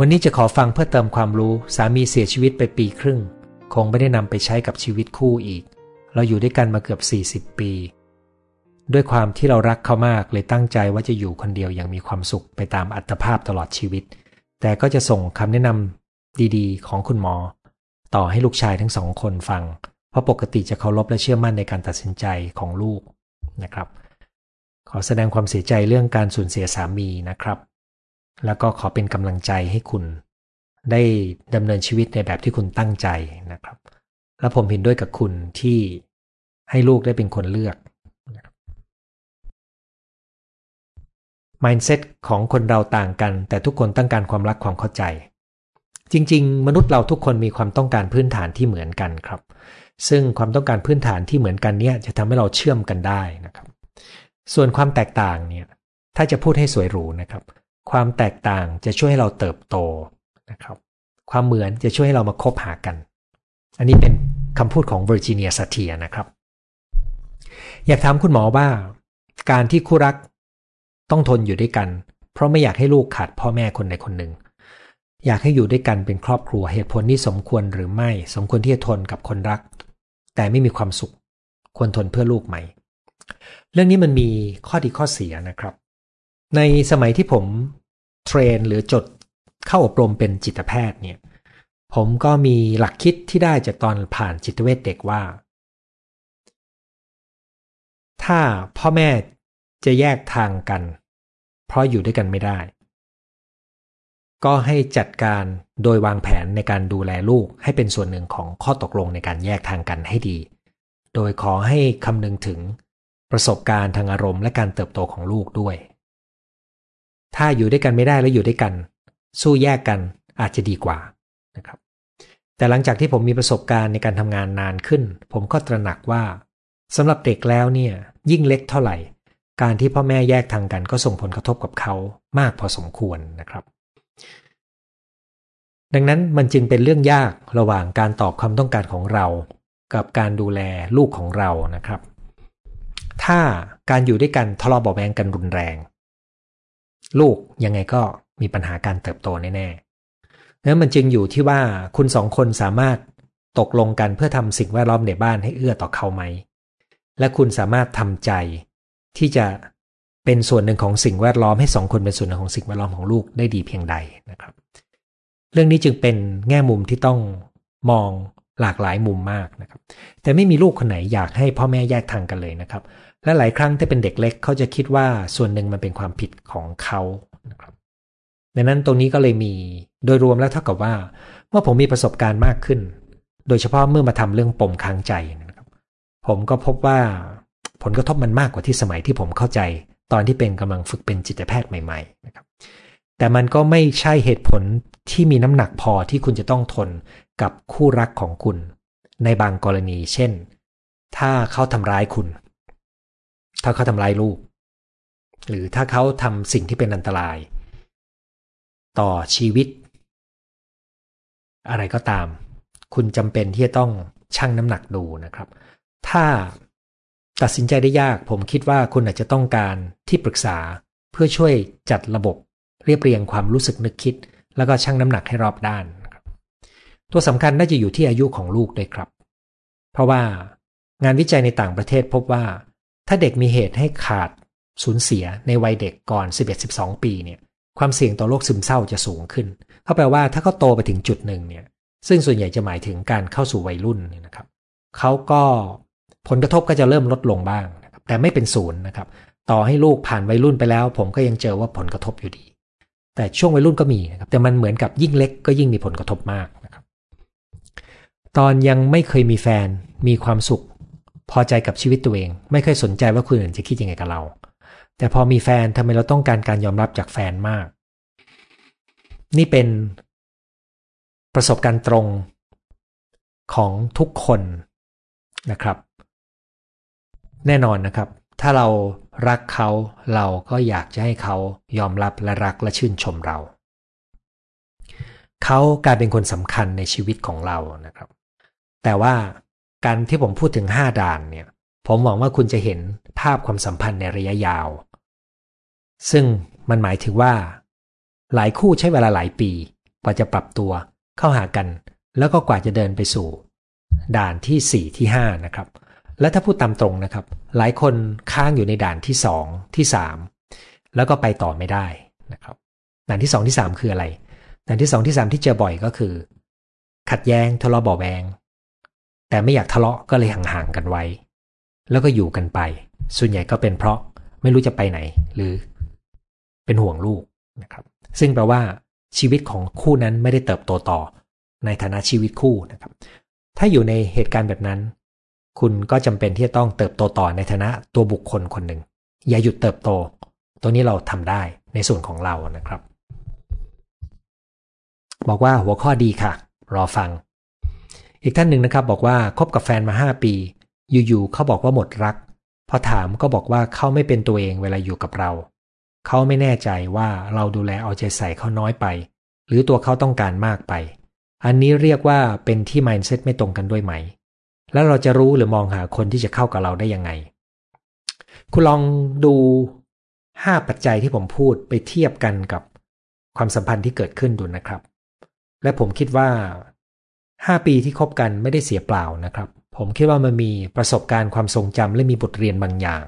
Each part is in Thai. วันนี้จะขอฟังเพื่อเติมความรู้สามีเสียชีวิตไปปีครึ่งคงไม่ได้นำไปใช้กับชีวิตคู่อีกเราอยู่ด้วยกันมาเกือบ40ปีด้วยความที่เรารักเขามากเลยตั้งใจว่าจะอยู่คนเดียวอย่างมีความสุขไปตามอัตภาพตลอดชีวิตแต่ก็จะส่งคำแนะนำดีๆของคุณหมอต่อให้ลูกชายทั้งสองคนฟังเพราะปกติจะเคารพและเชื่อมั่นในการตัดสินใจของลูกนะครับขอแสดงความเสียใจเรื่องการสูญเสียสามีนะครับแล้วก็ขอเป็นกำลังใจให้คุณได้ดำเนินชีวิตในแบบที่คุณตั้งใจนะครับและผมเห็นด้วยกับคุณที่ให้ลูกได้เป็นคนเลือก mindset ของคนเราต่างกันแต่ทุกคนต้องการความรักความเข้าใจจริงๆมนุษย์เราทุกคนมีความต้องการพื้นฐานที่เหมือนกันครับซึ่งความต้องการพื้นฐานที่เหมือนกันเนี้ยจะทำให้เราเชื่อมกันได้นะครับส่วนความแตกต่างเนี่ยถ้าจะพูดให้สวยหรูนะครับความแตกต่างจะช่วยให้เราเติบโตนะครับความเหมือนจะช่วยให้เรามาคบหากันอันนี้เป็นคำพูดของเวอร์จิเนีย ซาเทียร์นะครับอยากถามคุณหมอว่าการที่คู่รักต้องทนอยู่ด้วยกันเพราะไม่อยากให้ลูกขาดพ่อแม่คนใดคนหนึ่งอยากให้อยู่ด้วยกันเป็นครอบครัวเหตุผลนี้สมควรหรือไม่สมควรที่จะทนกับคนรักแต่ไม่มีความสุขควรทนเพื่อลูกไหมเรื่องนี้มันมีข้อดีข้อเสียนะครับในสมัยที่ผมเทรนหรือจดเข้าอบรมเป็นจิตแพทย์เนี่ยผมก็มีหลักคิดที่ได้จากตอนผ่านจิตเวชเด็กว่าถ้าพ่อแม่จะแยกทางกันเพราะอยู่ด้วยกันไม่ได้ก็ให้จัดการโดยวางแผนในการดูแลลูกให้เป็นส่วนหนึ่งของข้อตกลงในการแยกทางกันให้ดีโดยขอให้คำนึงถึงประสบการณ์ทางอารมณ์และการเติบโตของลูกด้วยถ้าอยู่ด้วยกันไม่ได้แล้วอยู่ด้วยกันสู้แยกกันอาจจะดีกว่านะครับแต่หลังจากที่ผมมีประสบการณ์ในการทำงานนานขึ้นผมก็ตระหนักว่าสำหรับเด็กแล้วเนี่ยยิ่งเล็กเท่าไหร่การที่พ่อแม่แยกทางกันก็ส่งผลกระทบกับเขามากพอสมควรนะครับดังนั้นมันจึงเป็นเรื่องยากระหว่างการตอบความต้องการของเรากับการดูแลลูกของเรานะครับถ้าการอยู่ด้วยกันทะเลาะเบาะแว้งกันรุนแรงลูกยังไงก็มีปัญหาการเติบโตแน่ๆแล้วมันจึงอยู่ที่ว่าคุณสองคนสามารถตกลงกันเพื่อทำสิ่งแวดล้อมในบ้านให้เอื้อต่อเขาไหมและคุณสามารถทำใจที่จะเป็นส่วนหนึ่งของสิ่งแวดล้อมให้สองคนเป็นส่วนหนึ่งของสิ่งแวดล้อมของลูกได้ดีเพียงใดนะครับเรื่องนี้จึงเป็นแง่มุมที่ต้องมองหลากหลายมุมมากนะครับแต่ไม่มีลูกคนไหนอยากให้พ่อแม่แยกทางกันเลยนะครับและหลายครั้งถ้าเป็นเด็กเล็กเขาจะคิดว่าส่วนหนึ่งมันเป็นความผิดของเขานะครับดังนั้นตรงนี้ก็เลยมีโดยรวมแล้วเท่ากับว่าเมื่อผมมีประสบการณ์มากขึ้นโดยเฉพาะเมื่อมาทำเรื่องปมค้างใจนะครับผมก็พบว่าผลกระทบมันมากกว่าที่สมัยที่ผมเข้าใจตอนที่เป็นกำลังฝึกเป็นจิตแพทย์ใหม่ๆนะครับแต่มันก็ไม่ใช่เหตุผลที่มีน้ำหนักพอที่คุณจะต้องทนกับคู่รักของคุณในบางกรณีเช่นถ้าเขาทำร้ายคุณถ้าเขาทำร้ายลูกหรือถ้าเขาทำสิ่งที่เป็นอันตรายต่อชีวิตอะไรก็ตามคุณจำเป็นที่จะต้องชั่งน้ำหนักดูนะครับถ้าตัดสินใจได้ยากผมคิดว่าคุณอาจจะต้องการที่ปรึกษาเพื่อช่วยจัดระบบเรียบเรียงความรู้สึกนึกคิดแล้วก็ชั่งน้ำหนักให้รอบด้านตัวสำคัญน่าจะอยู่ที่อายุของลูกด้วยครับเพราะว่างานวิจัยในต่างประเทศพบว่าถ้าเด็กมีเหตุให้ขาดสูญเสียในวัยเด็กก่อน 11-12 ปีเนี่ยความเสี่ยงต่อโรคซึมเศร้าจะสูงขึ้นก็แปลว่าถ้าเขาโตไปถึงจุดหนึ่งเนี่ยซึ่งส่วนใหญ่จะหมายถึงการเข้าสู่วัยรุ่นเนี่ยนะครับเขาก็ผลกระทบก็จะเริ่มลดลงบ้างนะครับแต่ไม่เป็นศูนย์นะครับต่อให้ลูกผ่านวัยรุ่นไปแล้วผมก็ยังเจอว่าผลกระทบอยู่ดีแต่ช่วงวัยรุ่นก็มีนะครับแต่มันเหมือนกับยิ่งเล็กก็ยิ่งมีผลกระทบมากนะครับตอนยังไม่เคยมีแฟนมีความสุขพอใจกับชีวิตตัวเองไม่เคยสนใจว่าคนอื่นจะคิดยังไงกับเราแต่พอมีแฟนทำไมเราต้องการการยอมรับจากแฟนมากนี่เป็นประสบการณ์ตรงของทุกคนนะครับแน่นอนนะครับถ้าเรารักเขาเราก็อยากจะให้เขายอมรับและรักและชื่นชมเราเขากลายเป็นคนสำคัญในชีวิตของเรานะครับแต่ว่าการที่ผมพูดถึง5ด่านเนี่ยผมหวังว่าคุณจะเห็นภาพความสัมพันธ์ในระยะยาวซึ่งมันหมายถึงว่าหลายคู่ใช้เวลาหลายปี กว่าจะปรับตัวเข้าหากันแล้วก็กว่าจะเดินไปสู่ด่านที่4ที่5นะครับและถ้าพูดตามตรงนะครับหลายคนค้างอยู่ในด่านที่2ที่3แล้วก็ไปต่อไม่ได้นะครับด่านที่2ที่3คืออะไรด่านที่2ที่3ที่เจอบ่อยก็คือขัดแย้งทะเลาะเบาะแว้งแต่ไม่อยากทะเลาะก็เลยห่างๆกันไว้แล้วก็อยู่กันไปส่วนใหญ่ก็เป็นเพราะไม่รู้จะไปไหนหรือเป็นห่วงลูกนะครับซึ่งแปลว่าชีวิตของคู่นั้นไม่ได้เติบโตต่อในฐานะชีวิตคู่นะครับถ้าอยู่ในเหตุการณ์แบบนั้นคุณก็จำเป็นที่จะต้องเติบโตต่อในฐานะตัวบุคคลคนหนึ่งอย่าหยุดเติบโตตัวนี้เราทำได้ในส่วนของเรานะครับบอกว่าหัวข้อดีค่ะรอฟังอีกท่านหนึ่งนะครับบอกว่าคบกับแฟนมา5ปีอยู่ๆเขาบอกว่าหมดรักพอถามก็บอกว่าเขาไม่เป็นตัวเองเวลาอยู่กับเราเขาไม่แน่ใจว่าเราดูแลเอาใจใส่เขาน้อยไปหรือตัวเขาต้องการมากไปอันนี้เรียกว่าเป็นที่ mindset ไม่ตรงกันด้วยไหมแล้วเราจะรู้หรือมองหาคนที่จะเข้ากับเราได้ยังไงคุณลองดู5ปัจจัยที่ผมพูดไปเทียบกันกับความสัมพันธ์ที่เกิดขึ้นดูนะครับและผมคิดว่า5ปีที่คบกันไม่ได้เสียเปล่านะครับผมคิดว่ามันมีประสบการณ์ความทรงจำและมีบทเรียนบางอย่าง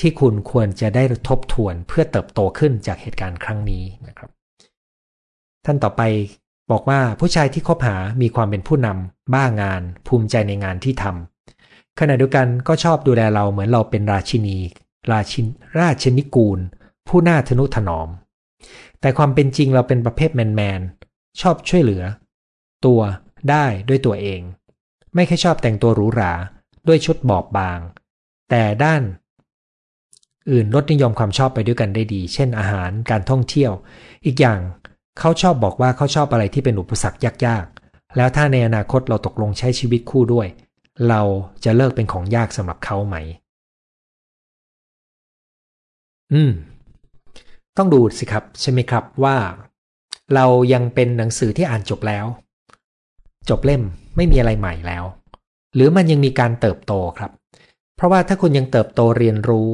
ที่คุณควรจะได้ทบทวนเพื่อเติบโตขึ้นจากเหตุการณ์ครั้งนี้นะครับท่านต่อไปบอกว่าผู้ชายที่คบหามีความเป็นผู้นำบ้างานภูมิใจในงานที่ทำขณะเดียวกันก็ชอบดูแลเราเหมือนเราเป็นราชินีกูลผู้น่าทนุถนอมแต่ความเป็นจริงเราเป็นประเภทแมนชอบช่วยเหลือตัวได้ด้วยตัวเองไม่ค่อยชอบแต่งตัวหรูหราด้วยชุดบอบบางแต่ด้านอื่นลดนิยมความชอบไปด้วยกันได้ดีเช่นอาหารการท่องเที่ยวอีกอย่างเขาชอบบอกว่าเขาชอบอะไรที่เป็นอุปสรรคยากๆแล้วถ้าในอนาคตเราตกลงใช้ชีวิตคู่ด้วยเราจะเลิกเป็นของยากสำหรับเขาไหมต้องดูสิครับใช่ไหมครับว่าเรายังเป็นหนังสือที่อ่านจบแล้วจบเล่มไม่มีอะไรใหม่แล้วหรือมันยังมีการเติบโตครับเพราะว่าถ้าคุณยังเติบโตเรียนรู้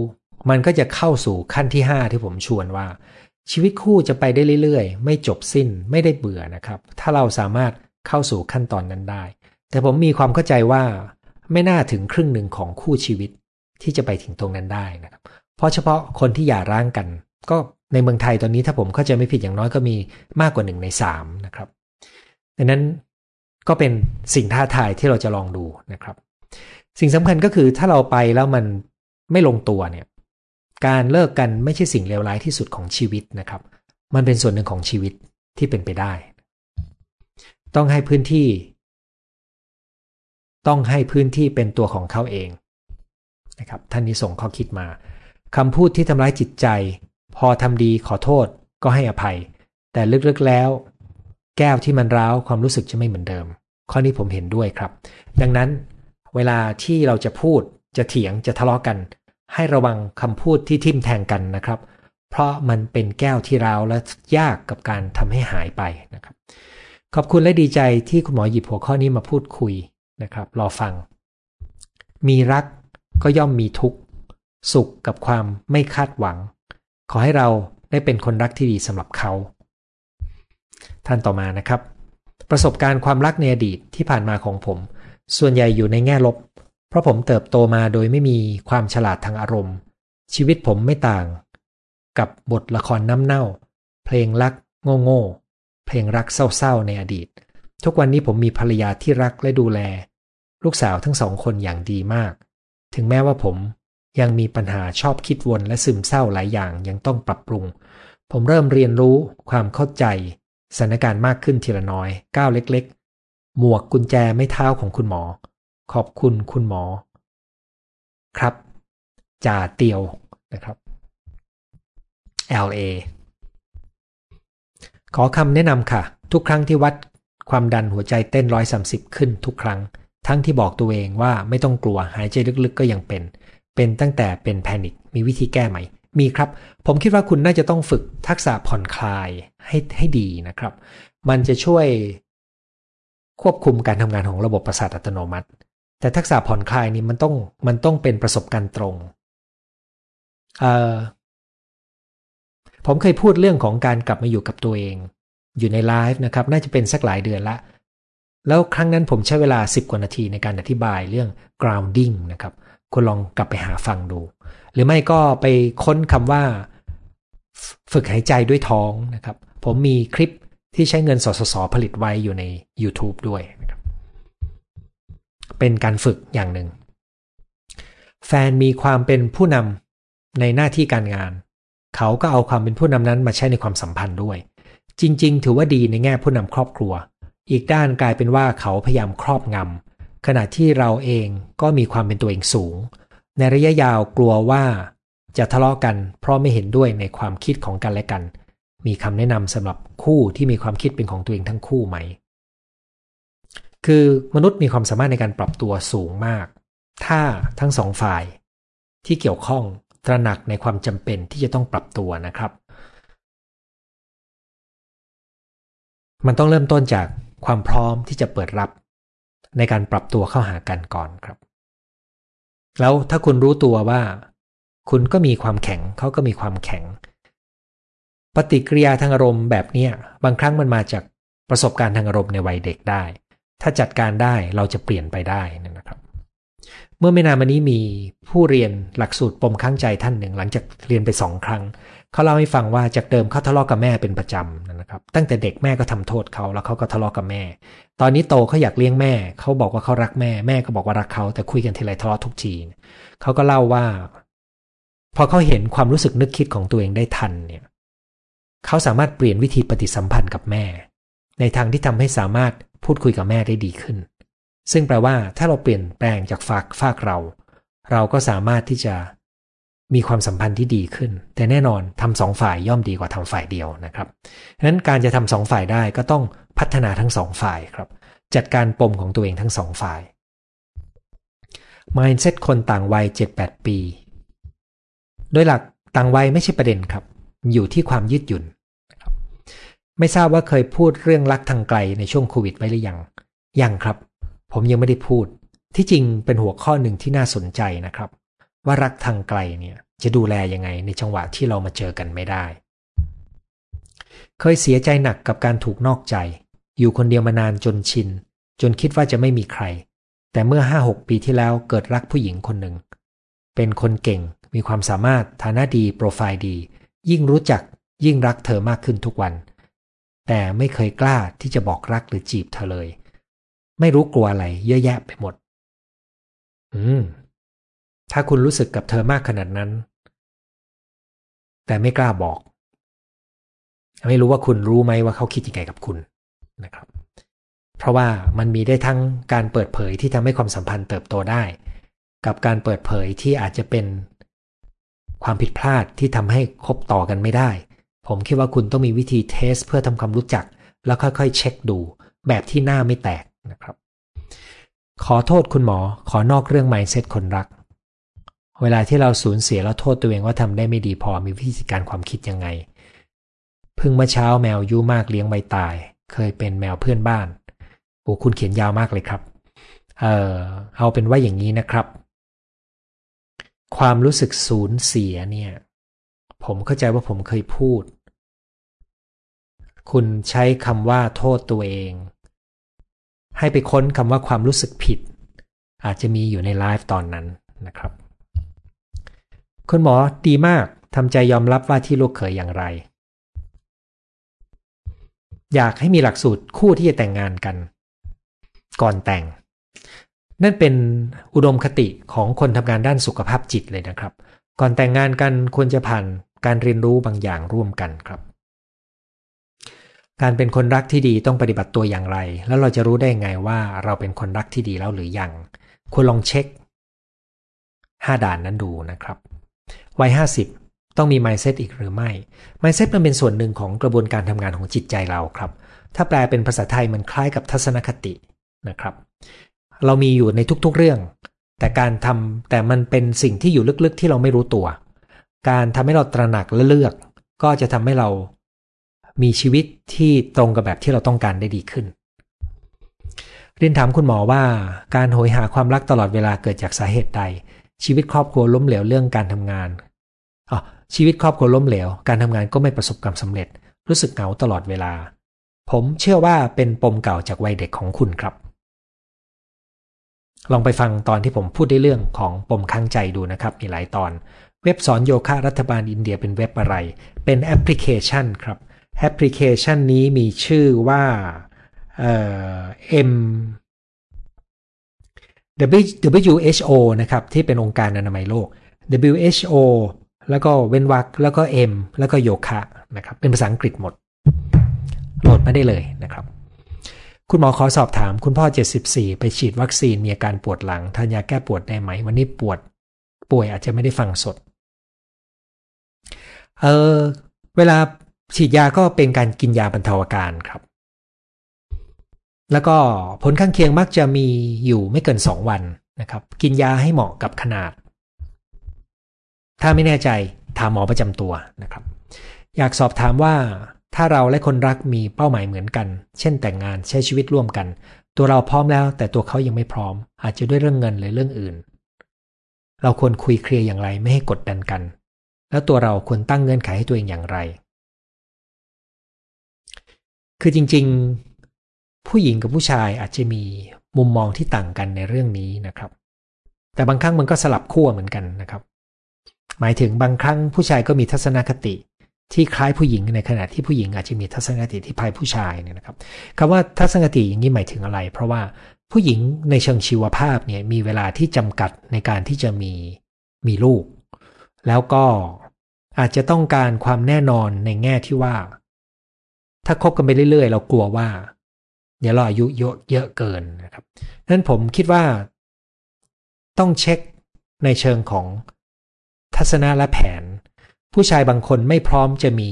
มันก็จะเข้าสู่ขั้นที่5ที่ผมชวนว่าชีวิตคู่จะไปได้เรื่อยๆไม่จบสิ้นไม่ได้เบื่อนะครับถ้าเราสามารถเข้าสู่ขั้นตอนนั้นได้แต่ผมมีความเข้าใจว่าไม่น่าถึงครึ่งหนึ่งของคู่ชีวิตที่จะไปถึงตรงนั้นได้นะครับเพราะเฉพาะคนที่หย่าร้างกันก็ในเมืองไทยตอนนี้ถ้าผมเข้าใจไม่ผิดอย่างน้อยก็มีมากกว่า1ใน3นะครับดังนั้นก็เป็นสิ่งท้าทายที่เราจะลองดูนะครับสิ่งสำคัญก็คือถ้าเราไปแล้วมันไม่ลงตัวเนี่ยการเลิกกันไม่ใช่สิ่งเลวร้ายที่สุดของชีวิตนะครับมันเป็นส่วนหนึ่งของชีวิตที่เป็นไปได้ต้องให้พื้นที่เป็นตัวของเขาเองนะครับท่านนี้ส่งข้อคิดมาคำพูดที่ทำร้ายจิตใจพอทำดีขอโทษก็ให้อภัยแต่ลึกๆแล้วแก้วที่มันร้าวความรู้สึกจะไม่เหมือนเดิมข้อนี้ผมเห็นด้วยครับดังนั้นเวลาที่เราจะพูดจะเถียงจะทะเลาะกันให้ระวังคำพูดที่ทิ่มแทงกันนะครับเพราะมันเป็นแก้วที่ร้าวและยากกับการทำให้หายไปนะครับขอบคุณและดีใจที่คุณหมอหยิบหัวข้อนี้มาพูดคุยนะครับรอฟังมีรักก็ย่อมมีทุกข์สุขกับความไม่คาดหวังขอให้เราได้เป็นคนรักที่ดีสำหรับเขาท่านต่อมานะครับประสบการณ์ความรักในอดีตที่ผ่านมาของผมส่วนใหญ่อยู่ในแง่ลบเพราะผมเติบโตมาโดยไม่มีความฉลาดทางอารมณ์ชีวิตผมไม่ต่างกับบทละครน้ำเน่าเพลงรักโง่ๆเพลงรักเศร้าๆในอดีตทุกวันนี้ผมมีภรรยาที่รักและดูแลลูกสาวทั้งสองคนอย่างดีมากถึงแม้ว่าผมยังมีปัญหาชอบคิดวนและซึมเศร้าหลายอย่างยังต้องปรับปรุงผมเริ่มเรียนรู้ความเข้าใจสถานการณ์มากขึ้นทีละน้อยก้าวเล็กๆหมวกกุญแจไม่เท้าของคุณหมอขอบคุณคุณหมอครับจ่าเตียวนะครับ LA ขอคำแนะนำค่ะทุกครั้งที่วัดความดันหัวใจเต้น130ขึ้นทุกครั้งทั้งที่บอกตัวเองว่าไม่ต้องกลัวหายใจลึกๆก็ยังเป็นตั้งแต่เป็นแพนิคมีวิธีแก้ไหมมีครับผมคิดว่าคุณน่าจะต้องฝึกทักษะผ่อนคลายให้ดีนะครับมันจะช่วยควบคุมการทำงานของระบบประสาทอัตโนมัติแต่ทักษะผ่อนคลายนี่มันต้องเป็นประสบการณ์ตรงผมเคยพูดเรื่องของการกลับมาอยู่กับตัวเอง อยู่ในไลฟ์นะครับน่าจะเป็นสักหลายเดือนละแล้วครั้งนั้นผมใช้เวลา10กว่านาทีในการอธิบายเรื่อง grounding นะครับคุณลองกลับไปหาฟังดูหรือไม่ก็ไปค้นคำว่าฝึกหายใจด้วยท้องนะครับผมมีคลิปที่ใช้เงินสสสผลิตไว้อยู่ใน YouTube ด้วยนะครับเป็นการฝึกอย่างหนึ่งแฟนมีความเป็นผู้นำในหน้าที่การงานเขาก็เอาความเป็นผู้นำนั้นมาใช้ในความสัมพันธ์ด้วยจริงๆถือว่าดีในแง่ผู้นำครอบครัวอีกด้านกลายเป็นว่าเขาพยายามครอบงำขณะที่เราเองก็มีความเป็นตัวเองสูงในระยะยาวกลัวว่าจะทะเลาะกันเพราะไม่เห็นด้วยในความคิดของกันและกันมีคำแนะนำสำหรับคู่ที่มีความคิดเป็นของตัวเองทั้งคู่ไหมคือมนุษย์มีความสามารถในการปรับตัวสูงมากถ้าทั้งสองฝ่ายที่เกี่ยวข้องตระหนักในความจำเป็นที่จะต้องปรับตัวนะครับมันต้องเริ่มต้นจากความพร้อมที่จะเปิดรับในการปรับตัวเข้าหากันก่อนครับแล้วถ้าคุณรู้ตัวว่าคุณก็มีความแข็งเขาก็มีความแข็งปฏิกิริยาทางอารมณ์แบบนี้บางครั้งมันมาจากประสบการณ์ทางอารมณ์ในวัยเด็กได้ถ้าจัดการได้เราจะเปลี่ยนไปได้นะครับเมื่อไม่นานมานี้มีผู้เรียนหลักสูตรปมค้างใจท่านหนึ่งหลังจากเรียนไป2ครั้งเขาเล่าให้ฟังว่าจากเดิมเขาทะเลาะกับแม่เป็นประจำนะครับตั้งแต่เด็กแม่ก็ทำโทษเขาแล้วเขาก็ทะเลาะกับแม่ตอนนี้โตเขาอยากเลี้ยงแม่เขาบอกว่าเขารักแม่แม่ก็บอกว่ารักเขาแต่คุยกันทีไรทะเลาะทุกทีเขาก็เล่าว่าพอเขาเห็นความรู้สึกนึกคิดของตัวเองได้ทันเนี่ยเขาสามารถเปลี่ยนวิธีปฏิสัมพันธ์กับแม่ในทางที่ทำให้สามารถพูดคุยกับแม่ได้ดีขึ้นซึ่งแปลว่าถ้าเราเปลี่ยนแปลงจากฝากเราก็สามารถที่จะมีความสัมพันธ์ที่ดีขึ้นแต่แน่นอนทำสองฝ่ายย่อมดีกว่าทำฝ่ายเดียวนะครับฉะนั้นการจะทำสองฝ่ายได้ก็ต้องพัฒนาทั้งสองฝ่ายครับจัดการปมของตัวเองทั้งสองฝ่าย mindset คนต่างวัย 7-8 ปีโดยหลักต่างวัยไม่ใช่ประเด็นครับอยู่ที่ความยืดหยุ่นไม่ทราบว่าเคยพูดเรื่องรักทางไกลในช่วงโควิดไว้หรือยังครับผมยังไม่ได้พูดที่จริงเป็นหัวข้อหนึ่งที่น่าสนใจนะครับว่ารักทางไกลเนี่ยจะดูแลยังไงในจังหวะที่เรามาเจอกันไม่ได้เคยเสียใจหนักกับการถูกนอกใจอยู่คนเดียวมานานจนชินจนคิดว่าจะไม่มีใครแต่เมื่อ 5-6 ปีที่แล้วเกิดรักผู้หญิงคนหนึ่งเป็นคนเก่งมีความสามารถฐานะดีโปรไฟล์ดียิ่งรู้จักยิ่งรักเธอมากขึ้นทุกวันแต่ไม่เคยกล้าที่จะบอกรักหรือจีบเธอเลยไม่รู้กลัวอะไรเยอะแยะไปหมดถ้าคุณรู้สึกกับเธอมากขนาดนั้นแต่ไม่กล้าบอกไม่รู้ว่าคุณรู้ไหมว่าเขาคิดยังไงกับคุณนะครับเพราะว่ามันมีได้ทั้งการเปิดเผยที่ทำให้ความสัมพันธ์เติบโตได้กับการเปิดเผยที่อาจจะเป็นความผิดพลาดที่ทำให้คบต่อกันไม่ได้ผมคิดว่าคุณต้องมีวิธีเทสเพื่อทำความรู้จักแล้วค่อยๆเช็คดูแบบที่หน้าไม่แตกนะครับขอโทษคุณหมอขอนอกเรื่อง mindset คนรักเวลาที่เราสูญเสียแล้วโทษตัวเองว่าทำได้ไม่ดีพอมีวิธีการความคิดยังไงเพิ่งเมื่อเช้าแมวยุ่มากเลี้ยงไว้ตายเคยเป็นแมวเพื่อนบ้านโอ้คุณเขียนยาวมากเลยครับเอาเป็นว่าอย่างนี้นะครับความรู้สึกสูญเสียเนี่ยผมเข้าใจว่าผมเคยพูดคุณใช้คำว่าโทษตัวเองให้ไปค้นคำว่าความรู้สึกผิดอาจจะมีอยู่ในไลฟ์ตอนนั้นนะครับคุณหมอดีมากทำใจยอมรับว่าที่ลูกเขยอย่างไรอยากให้มีหลักสูตรคู่ที่จะแต่งงานกันก่อนแต่งนั่นเป็นอุดมคติของคนทำงานด้านสุขภาพจิตเลยนะครับก่อนแต่งงานกันควรจะผ่านการเรียนรู้บางอย่างร่วมกันครับการเป็นคนรักที่ดีต้องปฏิบัติตัวอย่างไรแล้วเราจะรู้ได้ไงว่าเราเป็นคนรักที่ดีแล้วหรือยังควรลองเช็ค5ด่านนั้นดูนะครับวัย50ต้องมี mindset อีกหรือไม่ mindset มันเป็นส่วนหนึ่งของกระบวนการทำงานของจิตใจเราครับถ้าแปลเป็นภาษาไทยมันคล้ายกับทัศนคตินะครับเรามีอยู่ในทุกๆเรื่องแต่การทำแต่มันเป็นสิ่งที่อยู่ลึกๆที่เราไม่รู้ตัวการทำให้เราตระหนักและเลือกก็จะทำให้เรามีชีวิตที่ตรงกับแบบที่เราต้องการได้ดีขึ้นเรียนถามคุณหมอว่าการโหยหาความรักตลอดเวลาเกิดจากสาเหตุใดชีวิตครอบครัวล้มเหลวเรื่องการทำงานชีวิตครอบครัวล้มเหลวการทำงานก็ไม่ประสบความสำเร็จรู้สึกเหงาตลอดเวลา ผมเชื่อว่าเป็นปมเก่าจากวัยเด็กของคุณครับลองไปฟังตอนที่ผมพูดในเรื่องของปมข้างใจดูนะครับมีหลายตอนเว็บสอนโยคะรัฐบาลอินเดียเป็นเว็บอะไรเป็นแอปพลิเคชันครับแอปพลิเคชันนี้มีชื่อว่าWHO นะครับที่เป็นองค์การอนามัยโลก WHO แล้วก็เว้นวรรคแล้วก็ M แล้วก็โยคะนะครับเป็นภาษาอังกฤษหมดโหลดมาได้เลยนะครับคุณหมอขอสอบถามคุณพ่อ74ไปฉีดวัคซีนมีอาการปวดหลังทานยาแก้ปวดได้ไหมวันนี้ปวดป่วยอาจจะไม่ได้ฟังสดเวลาฉีดยาก็เป็นการกินยาบรรเทาอาการครับแล้วก็ผลข้างเคียงมักจะมีอยู่ไม่เกิน2วันนะครับกินยาให้เหมาะกับขนาดถ้าไม่แน่ใจถามหมอประจำตัวนะครับอยากสอบถามว่าถ้าเราและคนรักมีเป้าหมายเหมือนกันเช่นแต่งงานใช้ชีวิตร่วมกันตัวเราพร้อมแล้วแต่ตัวเขายังไม่พร้อมอาจจะด้วยเรื่องเงินหรือเรื่องอื่นเราควรคุยเคลียร์อย่างไรไม่ให้กดดันกันแล้วตัวเราควรตั้งเงื่อนไขให้ตัวเองอย่างไรคือจริงๆผู้หญิงกับผู้ชายอาจจะมีมุมมองที่ต่างกันในเรื่องนี้นะครับแต่บางครั้งมันก็สลับขั้วเหมือนกันนะครับหมายถึงบางครั้งผู้ชายก็มีทัศนคติที่คล้ายผู้หญิงในขณะที่ผู้หญิงอาจจะมีทัศนคติที่คล้ายผู้ชายเนี่ยนะครับคำว่าทัศนคติอย่างนี้หมายถึงอะไรเพราะว่าผู้หญิงในเชิงชีวภาพเนี่ยมีเวลาที่จำกัดในการที่จะมีลูกแล้วก็อาจจะต้องการความแน่นอนในแง่ที่ว่าถ้าคบกันไปเรื่อยๆเรากลัวว่าเดี๋ยวเราอายุเยอะเกินนะครับนั้นผมคิดว่าต้องเช็คในเชิงของทัศนะและแผนผู้ชายบางคนไม่พร้อมจะมี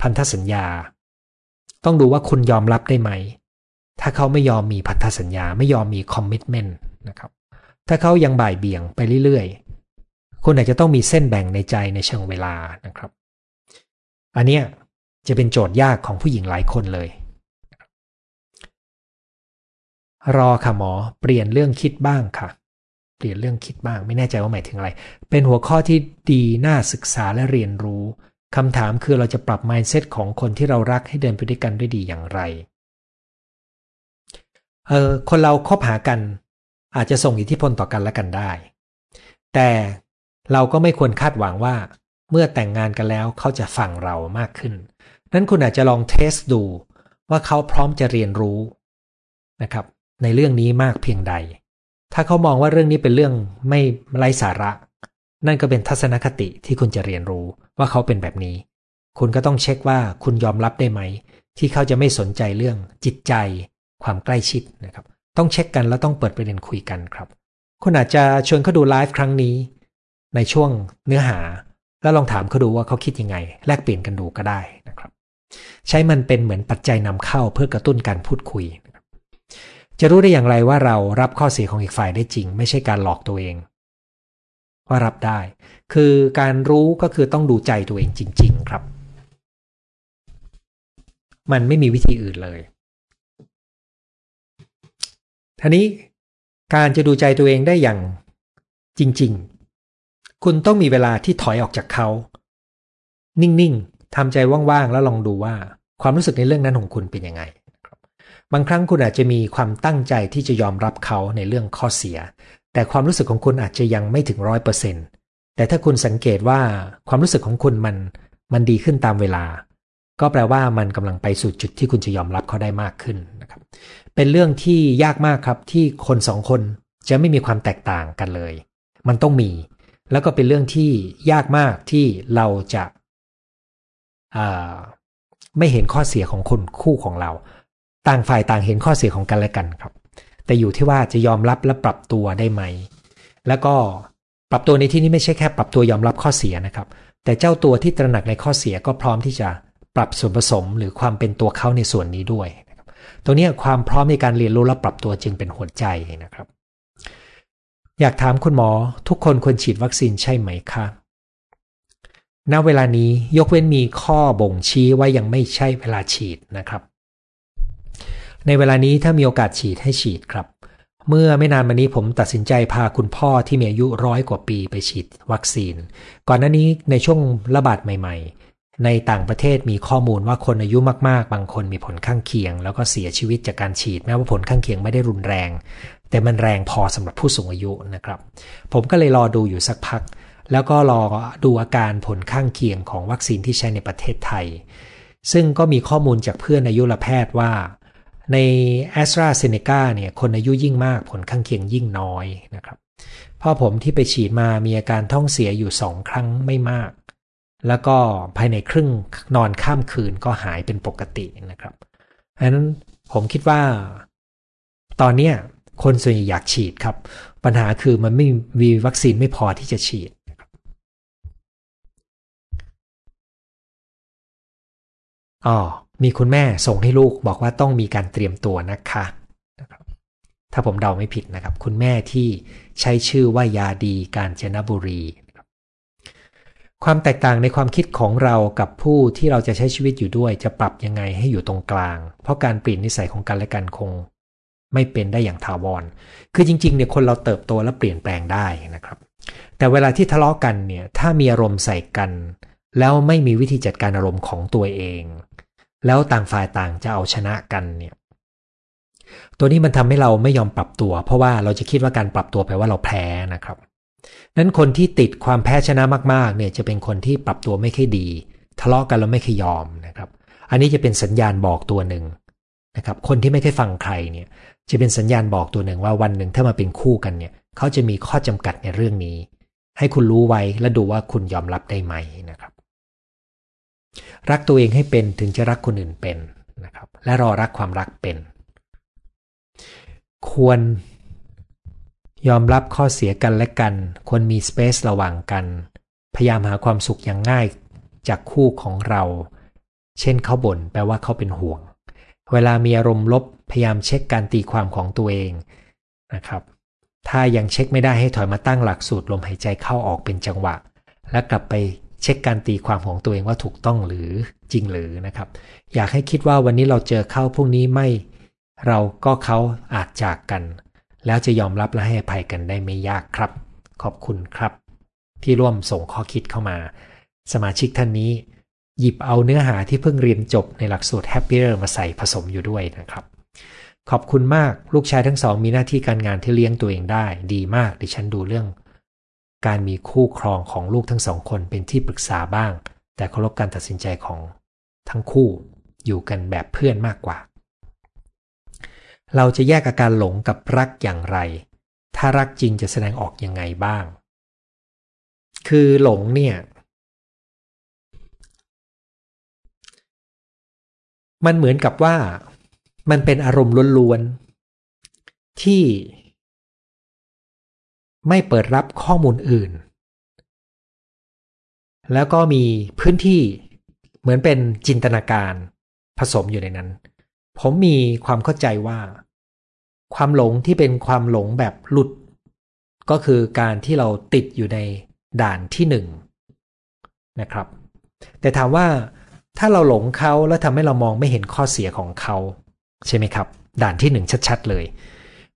พันธสัญญาต้องดูว่าคุณยอมรับได้ไหมถ้าเขาไม่ยอมมีพันธสัญญาไม่ยอมมีคอมมิตเมนต์นะครับถ้าเขายังบ่ายเบี่ยงไปเรื่อยๆคุณอาจจะต้องมีเส้นแบ่งในใจในเชิงเวลานะครับอันเนี้ยจะเป็นโจทย์ยากของผู้หญิงหลายคนเลยรอค่ะหมอเปลี่ยนเรื่องคิดบ้างค่ะเปลี่ยนเรื่องคิดบ้างไม่แน่ใจว่าหมายถึงอะไรเป็นหัวข้อที่ดีน่าศึกษาและเรียนรู้คำถามคือเราจะปรับ mindset ของคนที่เรารักให้เดินไปด้วยกันได้ดีอย่างไรคนเราคบหากันอาจจะส่งอิทธิพลต่อกันและกันได้แต่เราก็ไม่ควรคาดหวังว่าเมื่อแต่งงานกันแล้วเขาจะฟังเรามากขึ้นนั้นคุณอาจจะลองเทสดูว่าเขาพร้อมจะเรียนรู้นะครับในเรื่องนี้มากเพียงใดถ้าเขามองว่าเรื่องนี้เป็นเรื่องไม่ไร้สาระนั่นก็เป็นทัศนคติที่คุณจะเรียนรู้ว่าเขาเป็นแบบนี้คุณก็ต้องเช็คว่าคุณยอมรับได้ไหมที่เขาจะไม่สนใจเรื่องจิตใจความใกล้ชิดนะครับต้องเช็คกันแล้วต้องเปิดประเด็นคุยกันครับคุณอาจจะชวนเขาดูไลฟ์ครั้งนี้ในช่วงเนื้อหาแล้วลองถามเขาดูว่าเขาคิดยังไงแลกเปลี่ยนกันดูก็ได้นะครับใช้มันเป็นเหมือนปัจจัยนำเข้าเพื่อกระตุ้นการพูดคุยจะรู้ได้อย่างไรว่าเรารับข้อเสียของอีกฝ่ายได้จริงไม่ใช่การหลอกตัวเองว่ารับได้คือการรู้ก็คือต้องดูใจตัวเองจริงๆครับมันไม่มีวิธีอื่นเลยทีนี้การจะดูใจตัวเองได้อย่างจริงๆคุณต้องมีเวลาที่ถอยออกจากเขานิ่งๆทำใจว่างๆแล้วลองดูว่าความรู้สึกในเรื่องนั้นของคุณเป็นยังไงบางครั้งคุณอาจจะมีความตั้งใจที่จะยอมรับเขาในเรื่องข้อเสียแต่ความรู้สึกของคุณอาจจะยังไม่ถึง 100% แต่ถ้าคุณสังเกตว่าความรู้สึกของคุณมันดีขึ้นตามเวลาก็แปลว่ามันกำลังไปสู่จุดที่คุณจะยอมรับเขาได้มากขึ้นนะครับเป็นเรื่องที่ยากมากครับที่คนสองคนจะไม่มีความแตกต่างกันเลยมันต้องมีแล้วก็เป็นเรื่องที่ยากมากที่เราจะไม่เห็นข้อเสียของคนคู่ของเราต่างฝ่ายต่างเห็นข้อเสียของกันและกันครับแต่อยู่ที่ว่าจะยอมรับและปรับตัวได้ไหมแล้วก็ปรับตัวในที่นี้ไม่ใช่แค่ปรับตัวยอมรับข้อเสียนะครับแต่เจ้าตัวที่ตระหนักในข้อเสียก็พร้อมที่จะปรับส่วนผสมหรือความเป็นตัวเขาในส่วนนี้ด้วยนะครับตรงนี้ความพร้อมในการเรียนรู้และปรับตัวจึงเป็นหัวใจนะครับอยากถามคุณหมอทุกคนควรฉีดวัคซีนใช่ไหมคะณเวลานี้ยกเว้นมีข้อบ่งชี้ว่ายังไม่ใช่เวลาฉีดนะครับในเวลานี้ถ้ามีโอกาสฉีดให้ฉีดครับเมื่อไม่นานมานี้ผมตัดสินใจพาคุณพ่อที่มีอายุ100 กว่าปีไปฉีดวัคซีนก่อนหน้านี้ในช่วงระบาดใหม่ๆ ในต่างประเทศมีข้อมูลว่าคนอายุมากๆบางคนมีผลข้างเคียงแล้วก็เสียชีวิตจากการฉีดแม้ว่าผลข้างเคียงไม่ได้รุนแรงแต่มันแรงพอสำหรับผู้สูงอายุนะครับผมก็เลยรอดูอยู่สักพักแล้วก็รอดูอาการผลข้างเคียงของวัคซีนที่ใช้ในประเทศไทยซึ่งก็มีข้อมูลจากเพื่อนอายุรแพทย์ว่าใน AstraZeneca เนี่ยคนอายุยิ่งมากผลข้างเคียงยิ่งน้อยนะครับพ่อผมที่ไปฉีดมามีอาการท้องเสียอยู่2 ครั้งไม่มากแล้วก็ภายในครึ่งนอนข้ามคืนก็หายเป็นปกตินะครับเพราะฉะนั้นผมคิดว่าตอนนี้คนส่วนใหญ่อยากฉีดครับปัญหาคือมันไม่มีวัคซีนไม่พอที่จะฉีดมีคุณแม่ส่งให้ลูกบอกว่าต้องมีการเตรียมตัวนะคะถ้าผมเดาไม่ผิดนะครับคุณแม่ที่ใช้ชื่อว่ายาดีกาญจนบุรีความแตกต่างในความคิดของเรากับผู้ที่เราจะใช้ชีวิตอยู่ด้วยจะปรับยังไงให้อยู่ตรงกลางเพราะการเปลี่ยนนิสัยของกันและกันคงไม่เป็นได้อย่างถาวรคือจริงๆเนี่ยคนเราเติบโตและเปลี่ยนแปลงได้นะครับแต่เวลาที่ทะเลาะกันเนี่ยถ้ามีอารมณ์ใส่กันแล้วไม่มีวิธีจัดการอารมณ์ของตัวเองแล้วต่างฝ่ายต่างจะเอาชนะกันเนี่ยตัวนี้มันทำให้เราไม่ยอมปรับตัวเพราะว่าเราจะคิดว่าการปรับตัวแปลว่าเราแพ้นะครับนั้นคนที่ติดความแพ้ชนะมากๆเนี่ยจะเป็นคนที่ปรับตัวไม่ค่อยดีทะเลาะกันแล้วไม่ค่อยยอมนะครับอันนี้จะเป็นสัญญาณบอกตัวหนึ่งนะครับคนที่ไม่ค่อยฟังใครเนี่ยจะเป็นสัญญาณบอกตัวหนึ่งว่าวันหนึ่งถ้ามาเป็นคู่กันเนี่ยเขาจะมีข้อจำกัดในเรื่องนี้ให้คุณรู้ไว้และดูว่าคุณยอมรับได้ไหมนะครับรักตัวเองให้เป็นถึงจะรักคนอื่นเป็นนะครับและรอรักความรักเป็นควรยอมรับข้อเสียกันและกันควรมีสเปซระหว่างกันพยายามหาความสุขอย่างง่ายจากคู่ของเราเช่นเขาบ่นแปลว่าเขาเป็นห่วงเวลามีอารมณ์ลบพยายามเช็คการตีความของตัวเองนะครับถ้ายังเช็คไม่ได้ให้ถอยมาตั้งหลักสูตรลมหายใจเข้าออกเป็นจังหวะและกลับไปเช็คการตีความของตัวเองว่าถูกต้องหรือจริงหรือนะครับอยากให้คิดว่าวันนี้เราเจอเขาพรุ่งนี้ไม่เราก็เขาอาจจากกันแล้วจะยอมรับและให้อภัยกันได้ไม่ยากครับขอบคุณครับที่ร่วมส่งข้อคิดเข้ามาสมาชิกท่านนี้หยิบเอาเนื้อหาที่เพิ่งเรียนจบในหลักสูตร Happier มาใส่ผสมอยู่ด้วยนะครับขอบคุณมากลูกชายทั้งสองมีหน้าที่การงานที่เลี้ยงตัวเองได้ดีมากดิฉันดูเรื่องการมีคู่ครองของลูกทั้งสองคนเป็นที่ปรึกษาบ้างแต่เคารพการตัดสินใจของทั้งคู่อยู่กันแบบเพื่อนมากกว่าเราจะแยกอาการหลงกับรักอย่างไรถ้ารักจริงจะแสดงออกยังไงบ้างคือหลงเนี่ยมันเหมือนกับว่ามันเป็นอารมณ์ล้วนๆที่ไม่เปิดรับข้อมูลอื่นแล้วก็มีพื้นที่เหมือนเป็นจินตนาการผสมอยู่ในนั้นผมมีความเข้าใจว่าความหลงที่เป็นความหลงแบบหลุดก็คือการที่เราติดอยู่ในด่านที่1นะครับแต่ถามว่าถ้าเราหลงเขาแล้วทำให้เรามองไม่เห็นข้อเสียของเขาใช่ไหมครับด่านที่1ชัดๆเลย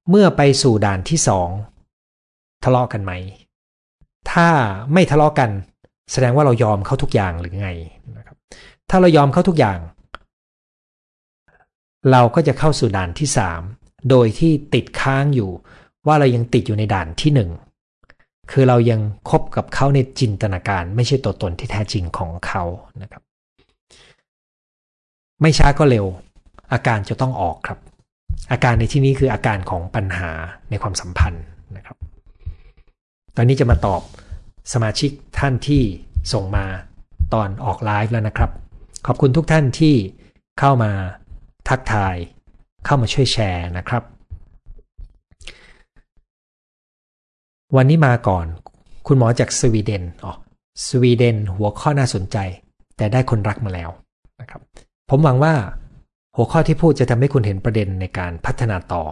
เมื่อไปสู่ด่านที่2ทะเลาะกันไหมถ้าไม่ทะเลาะกันแสดงว่าเรายอมเขาทุกอย่างหรือไงนะครับถ้าเรายอมเขาทุกอย่างเราก็จะเข้าสู่ด่านที่3โดยที่ติดค้างอยู่ว่าเรายังติดอยู่ในด่านที่1คือเรายังคบกับเขาในจินตนาการไม่ใช่ตัวตนที่แท้จริงของเขานะครับไม่ช้าก็เร็วอาการจะต้องออกครับอาการในที่นี้คืออาการของปัญหาในความสัมพันธ์นะครับตอนนี้จะมาตอบสมาชิกท่านที่ส่งมาตอนออกไลฟ์แล้วนะครับขอบคุณทุกท่านที่เข้ามาทักทายเข้ามาช่วยแชร์นะครับวันนี้มาก่อนคุณหมอจากสวีเดนสวีเดนหัวข้อน่าสนใจแต่ได้คนรักมาแล้วนะครับผมหวังว่าหัวข้อที่พูดจะทำให้คุณเห็นประเด็นในการพัฒนาต่อ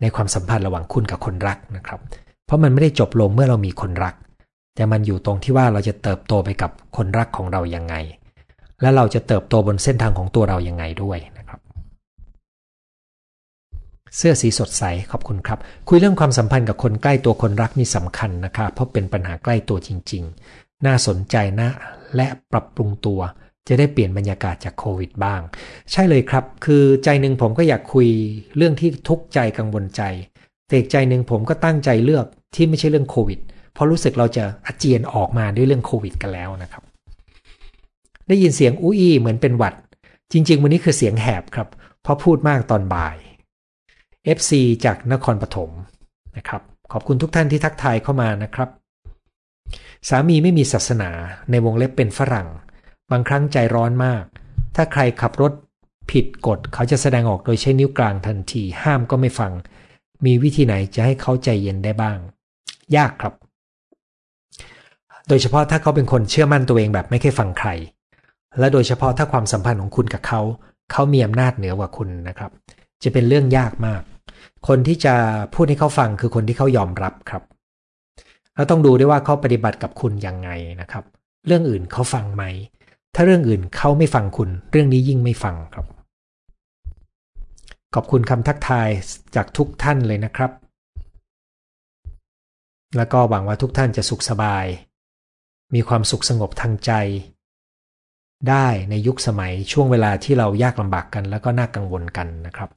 ในความสัมพันธ์ระหว่างคุณกับคนรักนะครับเพราะมันไม่ได้จบลงเมื่อเรามีคนรักแต่มันอยู่ตรงที่ว่าเราจะเติบโตไปกับคนรักของเรายังไงและเราจะเติบโตบนเส้นทางของตัวเรายังไงด้วยนะครับเสื้อสีสดใสขอบคุณครับคุยเรื่องความสัมพันธ์กับคนใกล้ตัวคนรักนี่สำคัญนะคะเพราะเป็นปัญหาใกล้ตัวจริงๆน่าสนใจนะ และปรับปรุงตัวจะได้เปลี่ยนบรรยากาศจากโควิดบ้างใช่เลยครับคือใจหนึ่งผมก็อยากคุยเรื่องที่ทุกข์ใจกังวลใจแต่อีกใจหนึ่งผมก็ตั้งใจเลือกที่ไม่ใช่เรื่องโควิดเพราะรู้สึกเราจะอาเจียนออกมาด้วยเรื่องโควิดกันแล้วนะครับได้ยินเสียงอู้อี้เหมือนเป็นหวัดจริงๆวันนี้คือเสียงแหบครับเพราะพูดมากตอนบ่าย FC จากนครปฐมนะครับขอบคุณทุกท่านที่ทักทายเข้ามานะครับสามีไม่มีศาสนาในวงเล็บเป็นฝรั่งบางครั้งใจร้อนมากถ้าใครขับรถผิดกฎเขาจะแสดงออกโดยใช้นิ้วกลางทันทีห้ามก็ไม่ฟังมีวิธีไหนจะให้เขาใจเย็นได้บ้างยากครับโดยเฉพาะถ้าเขาเป็นคนเชื่อมั่นตัวเองแบบไม่เคยฟังใครและโดยเฉพาะถ้าความสัมพันธ์ของคุณกับเขามีอำนาจเหนือกว่าคุณนะครับจะเป็นเรื่องยากมากคนที่จะพูดให้เขาฟังคือคนที่เขายอมรับครับแล้วต้องดูด้วยว่าเขาปฏิบัติกับคุณยังไงนะครับเรื่องอื่นเขาฟังไหมถ้าเรื่องอื่นเขาไม่ฟังคุณเรื่องนี้ยิ่งไม่ฟังครับขอบคุณคำทักทายจากทุกท่านเลยนะครับแล้วก็หวังว่าทุกท่านจะสุขสบายมีความสุขสงบทางใจได้ในยุคสมัยช่วงเวลาที่เรายากลำบากกันแล้วก็น่ากังวลกันนะครับ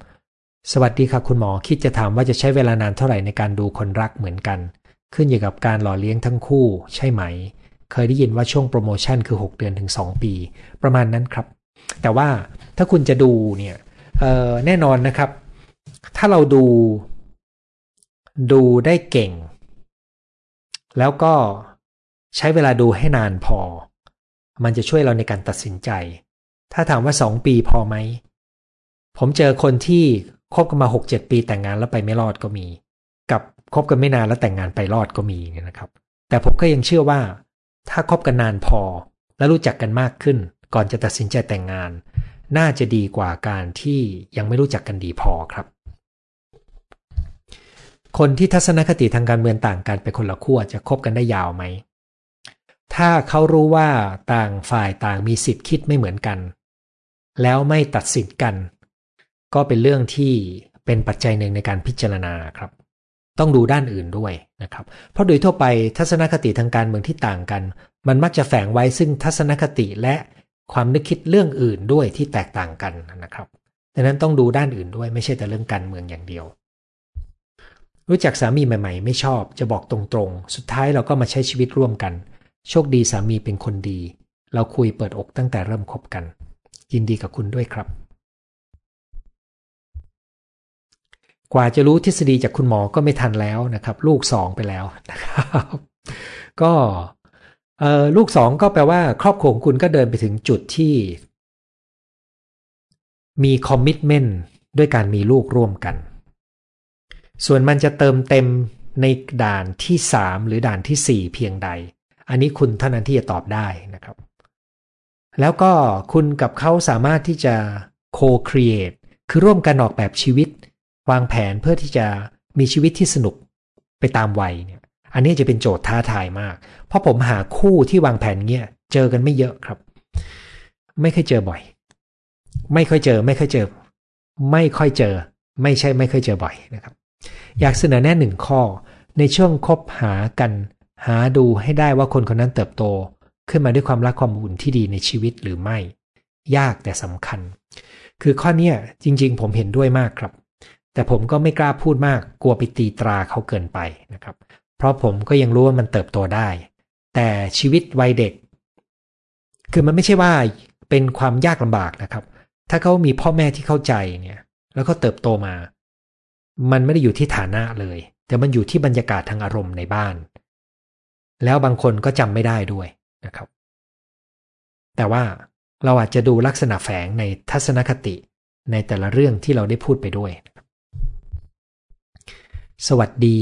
สวัสดีค่ะคุณหมอคิดจะถามว่าจะใช้เวลานานเท่าไหร่ในการดูคนรักเหมือนกันขึ้นอยู่กับการหล่อเลี้ยงทั้งคู่ใช่ไหมเคยได้ยินว่าช่วงโปรโมชั่นคือ6เดือนถึง2ปีประมาณนั้นครับแต่ว่าถ้าคุณจะดูเนี่ยแน่นอนนะครับถ้าเราดูได้เก่งแล้วก็ใช้เวลาดูให้นานพอมันจะช่วยเราในการตัดสินใจถ้าถามว่า2ปีพอไหมผมเจอคนที่คบกันมา 6-7 ปีแต่งงานแล้วไปไม่รอดก็มีกับคบกันไม่นานแล้วแต่งงานไปรอดก็มีเนี่ยนะครับแต่ผมก็ยังเชื่อว่าถ้าคบกันนานพอและรู้จักกันมากขึ้นก่อนจะตัดสินใจแต่งงานน่าจะดีกว่าการที่ยังไม่รู้จักกันดีพอครับคนที่ทัศนคติทางการเมืองต่างกันไปคนละขั้วจะคบกันได้ยาวไหมถ้าเขารู้ว่าต่างฝ่ายต่างมีสิทธิ์คิดไม่เหมือนกันแล้วไม่ตัดสินกันก็เป็นเรื่องที่เป็นปัจจัยหนึ่งในการพิจารณาครับต้องดูด้านอื่นด้วยนะครับเพราะโดยทั่วไปทัศนคติทางการเมืองที่ต่างกันมันมักจะแฝงไว้ซึ่งทัศนคติและความนึกคิดเรื่องอื่นด้วยที่แตกต่างกันนะครับดังนั้นต้องดูด้านอื่นด้วยไม่ใช่แต่เรื่องการเมืองอย่างเดียวรู้จักสามีใหม่ๆไม่ชอบจะบอกตรงๆสุดท้ายเราก็มาใช้ชีวิตร่วมกันโชคดีสามีเป็นคนดีเราคุยเปิดอกตั้งแต่เริ่มคบกันยินดีกับคุณด้วยครับกว่าจะรู้ทฤษฎีจากคุณหมอก็ไม่ทันแล้วนะครับลูก2ไปแล้วนะครับก็ลูก2ก็แปลว่าครอบครัวของคุณก็เดินไปถึงจุดที่มีคอมมิตเมนต์ด้วยการมีลูกร่วมกันส่วนมันจะเติมเต็มในด่านที่3หรือด่านที่4เพียงใดอันนี้คุณเท่านั้นที่จะตอบได้นะครับแล้วก็คุณกับเขาสามารถที่จะโคครีเอทคือร่วมกันออกแบบชีวิตวางแผนเพื่อที่จะมีชีวิตที่สนุกไปตามวัยเนี่ยอันนี้จะเป็นโจทย์ท้าทายมากเพราะผมหาคู่ที่วางแผนเงี้ยเจอกันไม่เยอะครับไม่เคยเจอบ่อยไม่เคยเจอบ่อยนะครับอยากเสนอแนะ1ข้อในช่วงคบหากันหาดูให้ได้ว่าคนคนนั้นเติบโตขึ้นมาด้วยความรักความอุ่นที่ดีในชีวิตหรือไม่ยากแต่สำคัญคือข้อนี้จริงๆผมเห็นด้วยมากครับแต่ผมก็ไม่กล้าพูดมากกลัวไปตีตราเขาเกินไปนะครับเพราะผมก็ยังรู้ว่ามันเติบโตได้แต่ชีวิตวัยเด็กคือมันไม่ใช่ว่าเป็นความยากลำบากนะครับถ้าเขามีพ่อแม่ที่เข้าใจเนี่ยแล้วก็เติบโตมามันไม่ได้อยู่ที่ฐานะเลยแต่มันอยู่ที่บรรยากาศทางอารมณ์ในบ้านแล้วบางคนก็จำไม่ได้ด้วยนะครับแต่ว่าเราอาจจะดูลักษณะแฝงในทัศนคติในแต่ละเรื่องที่เราได้พูดไปด้วยสวัสดี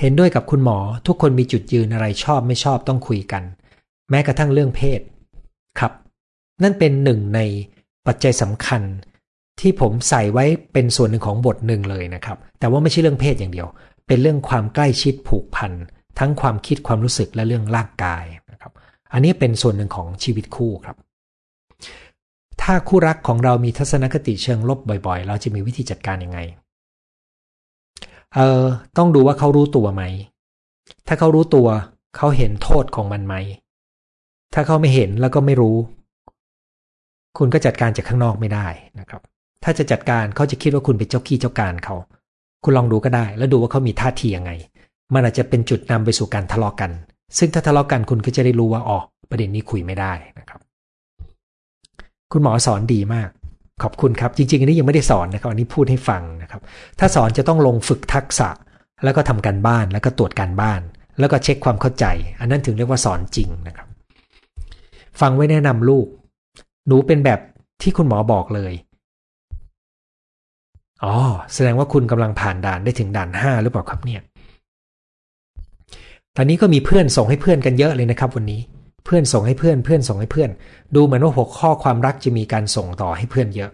เห็นด้วยกับคุณหมอทุกคนมีจุดยืนอะไรชอบไม่ชอบต้องคุยกันแม้กระทั่งเรื่องเพศครับนั่นเป็นหนึ่งในปัจจัยสำคัญที่ผมใส่ไว้เป็นส่วนหนึ่งของบทหนึ่งเลยนะครับแต่ว่าไม่ใช่เรื่องเพศอย่างเดียวเป็นเรื่องความใกล้ชิดผูกพันทั้งความคิดความรู้สึกและเรื่องร่างกายนะครับอันนี้เป็นส่วนหนึ่งของชีวิตคู่ครับถ้าคู่รักของเรามีทัศนคติเชิงลบบ่อยๆเราจะมีวิธีจัดการยังไงต้องดูว่าเขารู้ตัวไหมถ้าเขารู้ตัวเขาเห็นโทษของมันไหม ถ้าเขาไม่เห็นแล้วก็ไม่รู้คุณก็จัดการจากข้างนอกไม่ได้นะครับถ้าจะจัดการเขาจะคิดว่าคุณเป็นเจ้าขี้เจ้าการเขาคุณลองดูก็ได้แล้วดูว่าเขามีท่าทียังไงมันอาจจะเป็นจุดนำไปสู่การทะเลาะกันซึ่งถ้าทะเลาะกันคุณก็จะได้รู้ว่าอ๋อประเด็นนี้คุยไม่ได้นะครับคุณหมอสอนดีมากขอบคุณครับจริงๆอันนี้ยังไม่ได้สอนนะครับอันนี้พูดให้ฟังนะครับถ้าสอนจะต้องลงฝึกทักษะแล้วก็ทำการบ้านแล้วก็ตรวจการบ้านแล้วก็เช็คความเข้าใจอันนั้นถึงเรียกว่าสอนจริงนะครับฟังไว้แนะนำลูกหนูเป็นแบบที่คุณหมอบอกเลยอ๋อแสดงว่าคุณกำลังผ่านด่านได้ถึงด่าน5หรือเปล่าครับเนี่ยตอนนี้ก็มีเพื่อนส่งให้เพื่อนกันเยอะเลยนะครับวันนี้เพื่อนส่งให้เพื่อนเพื่อนส่งให้เพื่อนดูเหมือนว่าหัวข้อความรักจะมีการส่งต่อให้เพื่อนเยอะ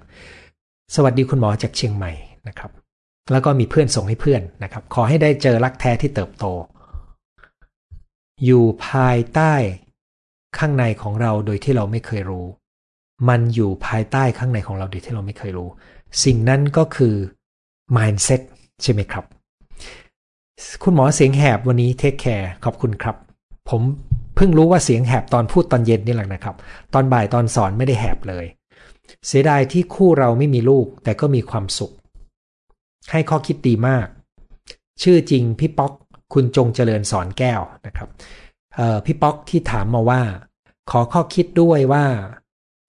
สวัสดีคุณหมอจากเชียงใหม่นะครับแล้วก็มีเพื่อนส่งให้เพื่อนนะครับขอให้ได้เจอรักแท้ที่เติบโตอยู่ภายใต้ข้างในของเราโดยที่เราไม่เคยรู้มันอยู่ภายใต้ข้างในของเราโดยที่เราไม่เคยรู้สิ่งนั้นก็คือ mindset ใช่ไหมครับคุณหมอเสียงแหบวันนี้เทคแคร์ขอบคุณครับผมเพิ่งรู้ว่าเสียงแหบตอนพูดตอนเย็นนี่แหละนะครับตอนบ่ายตอนสอนไม่ได้แหบเลยเสียดายที่คู่เราไม่มีลูกแต่ก็มีความสุขให้ข้อคิดดีมากชื่อจริงพี่ป๊อกคุณจงเจริญสอนแก้วนะครับพี่ป๊อกที่ถามมาว่าขอข้อคิดด้วยว่า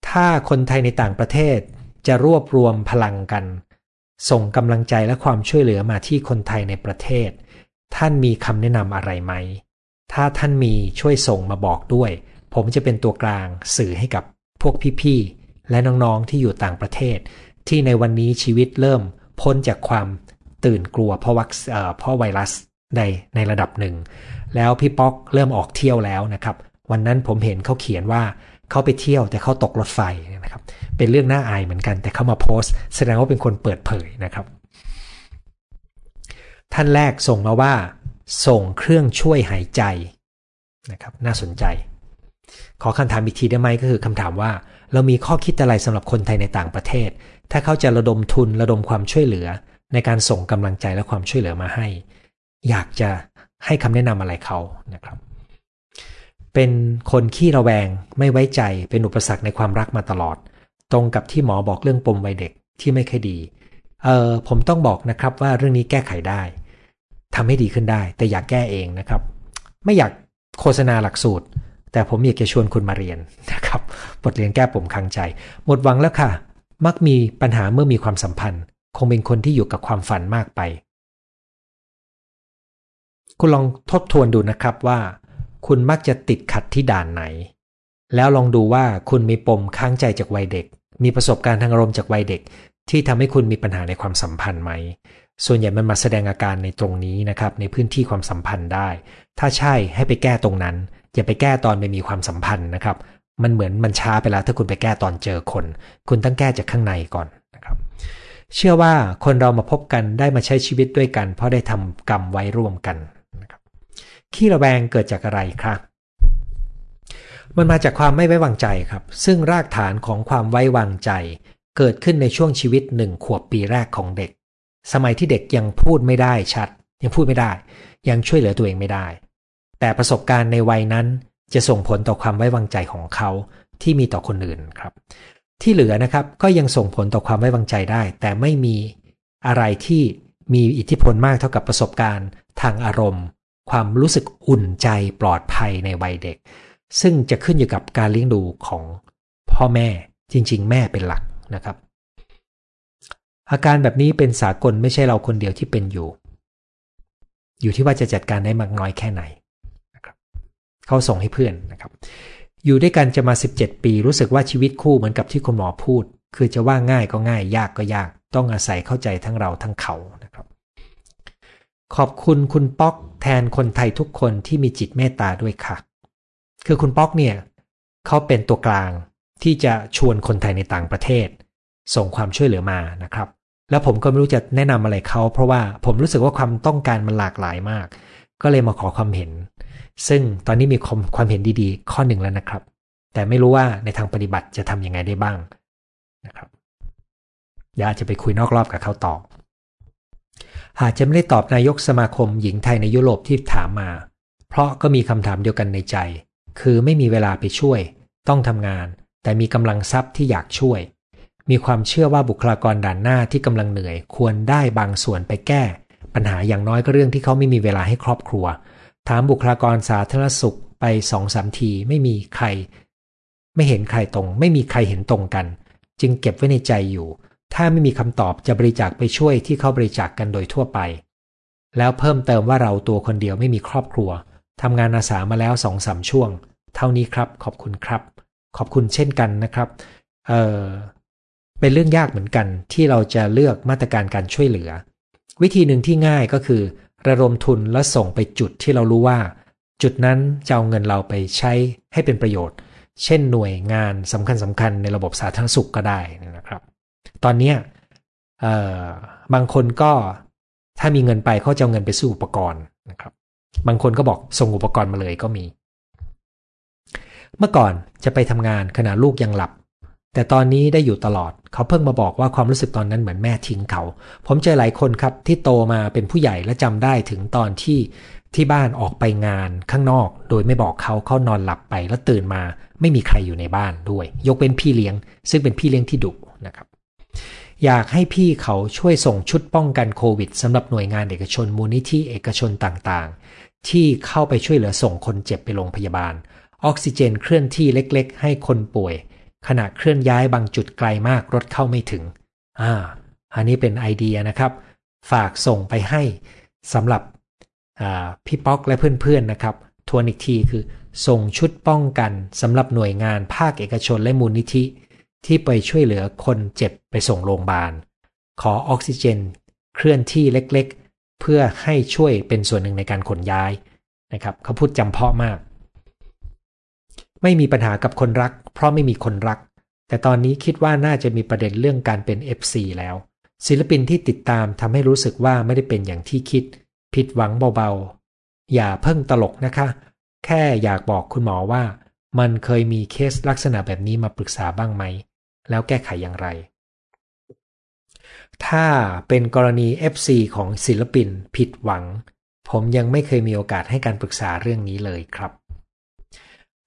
ถ้าคนไทยในต่างประเทศจะรวบรวมพลังกันส่งกำลังใจและความช่วยเหลือมาที่คนไทยในประเทศท่านมีคำแนะนำอะไรไหมถ้าท่านมีช่วยส่งมาบอกด้วยผมจะเป็นตัวกลางสื่อให้กับพวกพี่ๆและน้องๆที่อยู่ต่างประเทศที่ในวันนี้ชีวิตเริ่มพ้นจากความตื่นกลัวเพราะไวรัสในระดับหนึ่งแล้วพี่ป๊อกเริ่มออกเที่ยวแล้วนะครับวันนั้นผมเห็นเขาเขียนว่าเขาไปเที่ยวแต่เขาตกรถไฟนะครับเป็นเรื่องน่าอายเหมือนกันแต่เขามาโพสต์แสดงว่าเป็นคนเปิดเผยนะครับท่านแรกส่งมาว่าส่งเครื่องช่วยหายใจนะครับน่าสนใจขอคำถามอีกทีได้ไหมก็คือคำถามว่าเรามีข้อคิดอะไรสำหรับคนไทยในต่างประเทศถ้าเขาจะระดมทุนระดมความช่วยเหลือในการส่งกำลังใจและความช่วยเหลือมาให้อยากจะให้คำแนะนำอะไรเขานะครับเป็นคนขี้ระแวงไม่ไว้ใจเป็นอุปสรรคในความรักมาตลอดตรงกับที่หมอบอกเรื่องปมวัยเด็กที่ไม่เคยดีผมต้องบอกนะครับว่าเรื่องนี้แก้ไขได้ทำให้ดีขึ้นได้แต่อยากแก้เองนะครับไม่อยากโฆษณาหลักสูตรแต่ผมอยากจะชวนคุณมาเรียนนะครับบทเรียนแก้ปมขังใจหมดหวังแล้วค่ะมักมีปัญหาเมื่อมีความสัมพันธ์คงเป็นคนที่อยู่กับความฝันมากไปคุณลองทบทวนดูนะครับว่าคุณมักจะติดขัดที่ด่านไหนแล้วลองดูว่าคุณมีปมค้างใจจากวัยเด็กมีประสบการณ์ทางอารมณ์จากวัยเด็กที่ทำให้คุณมีปัญหาในความสัมพันธ์ไหมส่วนใหญ่มันมาแสดงอาการในตรงนี้นะครับในพื้นที่ความสัมพันธ์ได้ถ้าใช่ให้ไปแก้ตรงนั้นอย่าไปแก้ตอนไปมีความสัมพันธ์นะครับมันเหมือนมันช้าไปแล้วถ้าคุณไปแก้ตอนเจอคนคุณต้องแก้จากข้างในก่อนนะครับเชื่อว่าคนเรามาพบกันได้มาใช้ชีวิตด้วยกันเพราะได้ทำกรรมไว้ร่วมกันนะครับขี้ระแวงเกิดจากอะไรครับมันมาจากความไม่ไว้วางใจครับซึ่งรากฐานของความไว้วางใจเกิดขึ้นในช่วงชีวิต1ขวบปีแรกของเด็กสมัยที่เด็กยังพูดไม่ได้ชัดยังพูดไม่ได้ยังช่วยเหลือตัวเองไม่ได้แต่ประสบการณ์ในวัยนั้นจะส่งผลต่อความไว้วางใจของเขาที่มีต่อคนอื่นครับที่เหลือนะครับก็ยังส่งผลต่อความไว้วางใจได้แต่ไม่มีอะไรที่มีอิทธิพลมากเท่ากับประสบการณ์ทางอารมณ์ความรู้สึกอุ่นใจปลอดภัยในวัยเด็กซึ่งจะขึ้นอยู่กับการเลี้ยงดูของพ่อแม่จริงๆแม่เป็นหลักนะครับอาการแบบนี้เป็นสากลไม่ใช่เราคนเดียวที่เป็นอยู่ที่ว่าจะจัดการได้มากน้อยแค่ไหนนะครับเขาส่งให้เพื่อนนะครับอยู่ด้วยกันจะมา17ปีรู้สึกว่าชีวิตคู่เหมือนกับที่คุณหมอพูดคือจะว่าง่ายก็ง่ายยากก็ยากต้องอาศัยเข้าใจทั้งเราทั้งเขานะครับขอบคุณคุณป๊อกแทนคนไทยทุกคนที่มีจิตเมตตาด้วยค่ะคือคุณป๊อกเนี่ยเขาเป็นตัวกลางที่จะชวนคนไทยในต่างประเทศส่งความช่วยเหลือมานะครับแล้วผมก็ไม่รู้จะแนะนำอะไรเขาเพราะว่าผมรู้สึกว่าความต้องการมันหลากหลายมากก็เลยมาขอความเห็นซึ่งตอนนี้มีความเห็นดีๆข้อหนึ่งแล้วนะครับแต่ไม่รู้ว่าในทางปฏิบัติจะทำยังไงได้บ้างนะครับเดี๋ยวอาจจะไปคุยนอกรอบกับเขาต่ออาจจะไม่ได้ตอบนายกสมาคมหญิงไทยในยุโรปที่ถามมาเพราะก็มีคำถามเดียวกันในใจ คือไม่มีเวลาไปช่วยต้องทำงานแต่มีกำลังทรัพย์ที่อยากช่วยมีความเชื่อว่าบุคลากรด่านหน้าที่กำลังเหนื่อยควรได้บางส่วนไปแก้ปัญหาอย่างน้อยก็เรื่องที่เขาไม่มีเวลาให้ครอบครัวถามบุคลากรสาธารณสุขไป 2-3 ทีไม่มีใครเห็นตรงกันจึงเก็บไว้ในใจอยู่ถ้าไม่มีคำตอบจะบริจาคไปช่วยที่เขาบริจาคกันโดยทั่วไปแล้วเพิ่มเติมว่าเราตัวคนเดียวไม่มีครอบครัวทำงานอาสามาแล้ว 2-3 ช่วงเท่านี้ครับขอบคุณครับขอบคุณเช่นกันนะครับเป็นเรื่องยากเหมือนกันที่เราจะเลือกมาตรการการช่วยเหลือวิธีหนึ่งที่ง่ายก็คือระดมทุนและส่งไปจุดที่เรารู้ว่าจุดนั้นจะเอาเงินเราไปใช้ให้เป็นประโยชน์เช่นหน่วยงานสำคัญในระบบสาธารณสุขก็ได้นะครับตอนนี้บางคนก็ถ้ามีเงินไปเขาจะเอาเงินไปซื้ออุปกรณ์นะครับบางคนก็บอกส่งอุปกรณ์มาเลยก็มีเมื่อก่อนจะไปทำงานขณะลูกยังหลับแต่ตอนนี้ได้อยู่ตลอดเขาเพิ่งมาบอกว่าความรู้สึกตอนนั้นเหมือนแม่ทิ้งเขาผมเจอหลายคนครับที่โตมาเป็นผู้ใหญ่และจำได้ถึงตอนที่บ้านออกไปงานข้างนอกโดยไม่บอกเขานอนหลับไปแล้วตื่นมาไม่มีใครอยู่ในบ้านด้วยยกเว้นพี่เลี้ยงซึ่งเป็นพี่เลี้ยงที่ดุนะครับอยากให้พี่เขาช่วยส่งชุดป้องกันโควิดสำหรับหน่วยงานเอกชนมูลนิธิเอกชนต่างๆที่เข้าไปช่วยเหลือส่งคนเจ็บไปโรงพยาบาลออกซิเจนเคลื่อนที่เล็กๆให้คนป่วยขณะเคลื่อนย้ายบางจุดไกลมากรถเข้าไม่ถึงอันนี้เป็นไอเดียนะครับฝากส่งไปให้สำหรับพี่ป๊อกและเพื่อนๆนะครับทวนอีกทีคือส่งชุดป้องกันสำหรับหน่วยงานภาคเอกชนและมูลนิธิที่ไปช่วยเหลือคนเจ็บไปส่งโรงพยาบาลขอออกซิเจนเคลื่อนที่เล็กๆเพื่อให้ช่วยเป็นส่วนหนึ่งในการขนย้ายนะครับเขาพูดจำเพาะมากไม่มีปัญหากับคนรักเพราะไม่มีคนรักแต่ตอนนี้คิดว่าน่าจะมีประเด็นเรื่องการเป็น FC แล้วศิลปินที่ติดตามทำให้รู้สึกว่าไม่ได้เป็นอย่างที่คิดผิดหวังเบาๆอย่าเพิ่งตลกนะคะแค่อยากบอกคุณหมอว่ามันเคยมีเคสลักษณะแบบนี้มาปรึกษาบ้างไหมแล้วแก้ไขอย่างไรถ้าเป็นกรณี FC ของศิลปินผิดหวังผมยังไม่เคยมีโอกาสให้การปรึกษาเรื่องนี้เลยครับ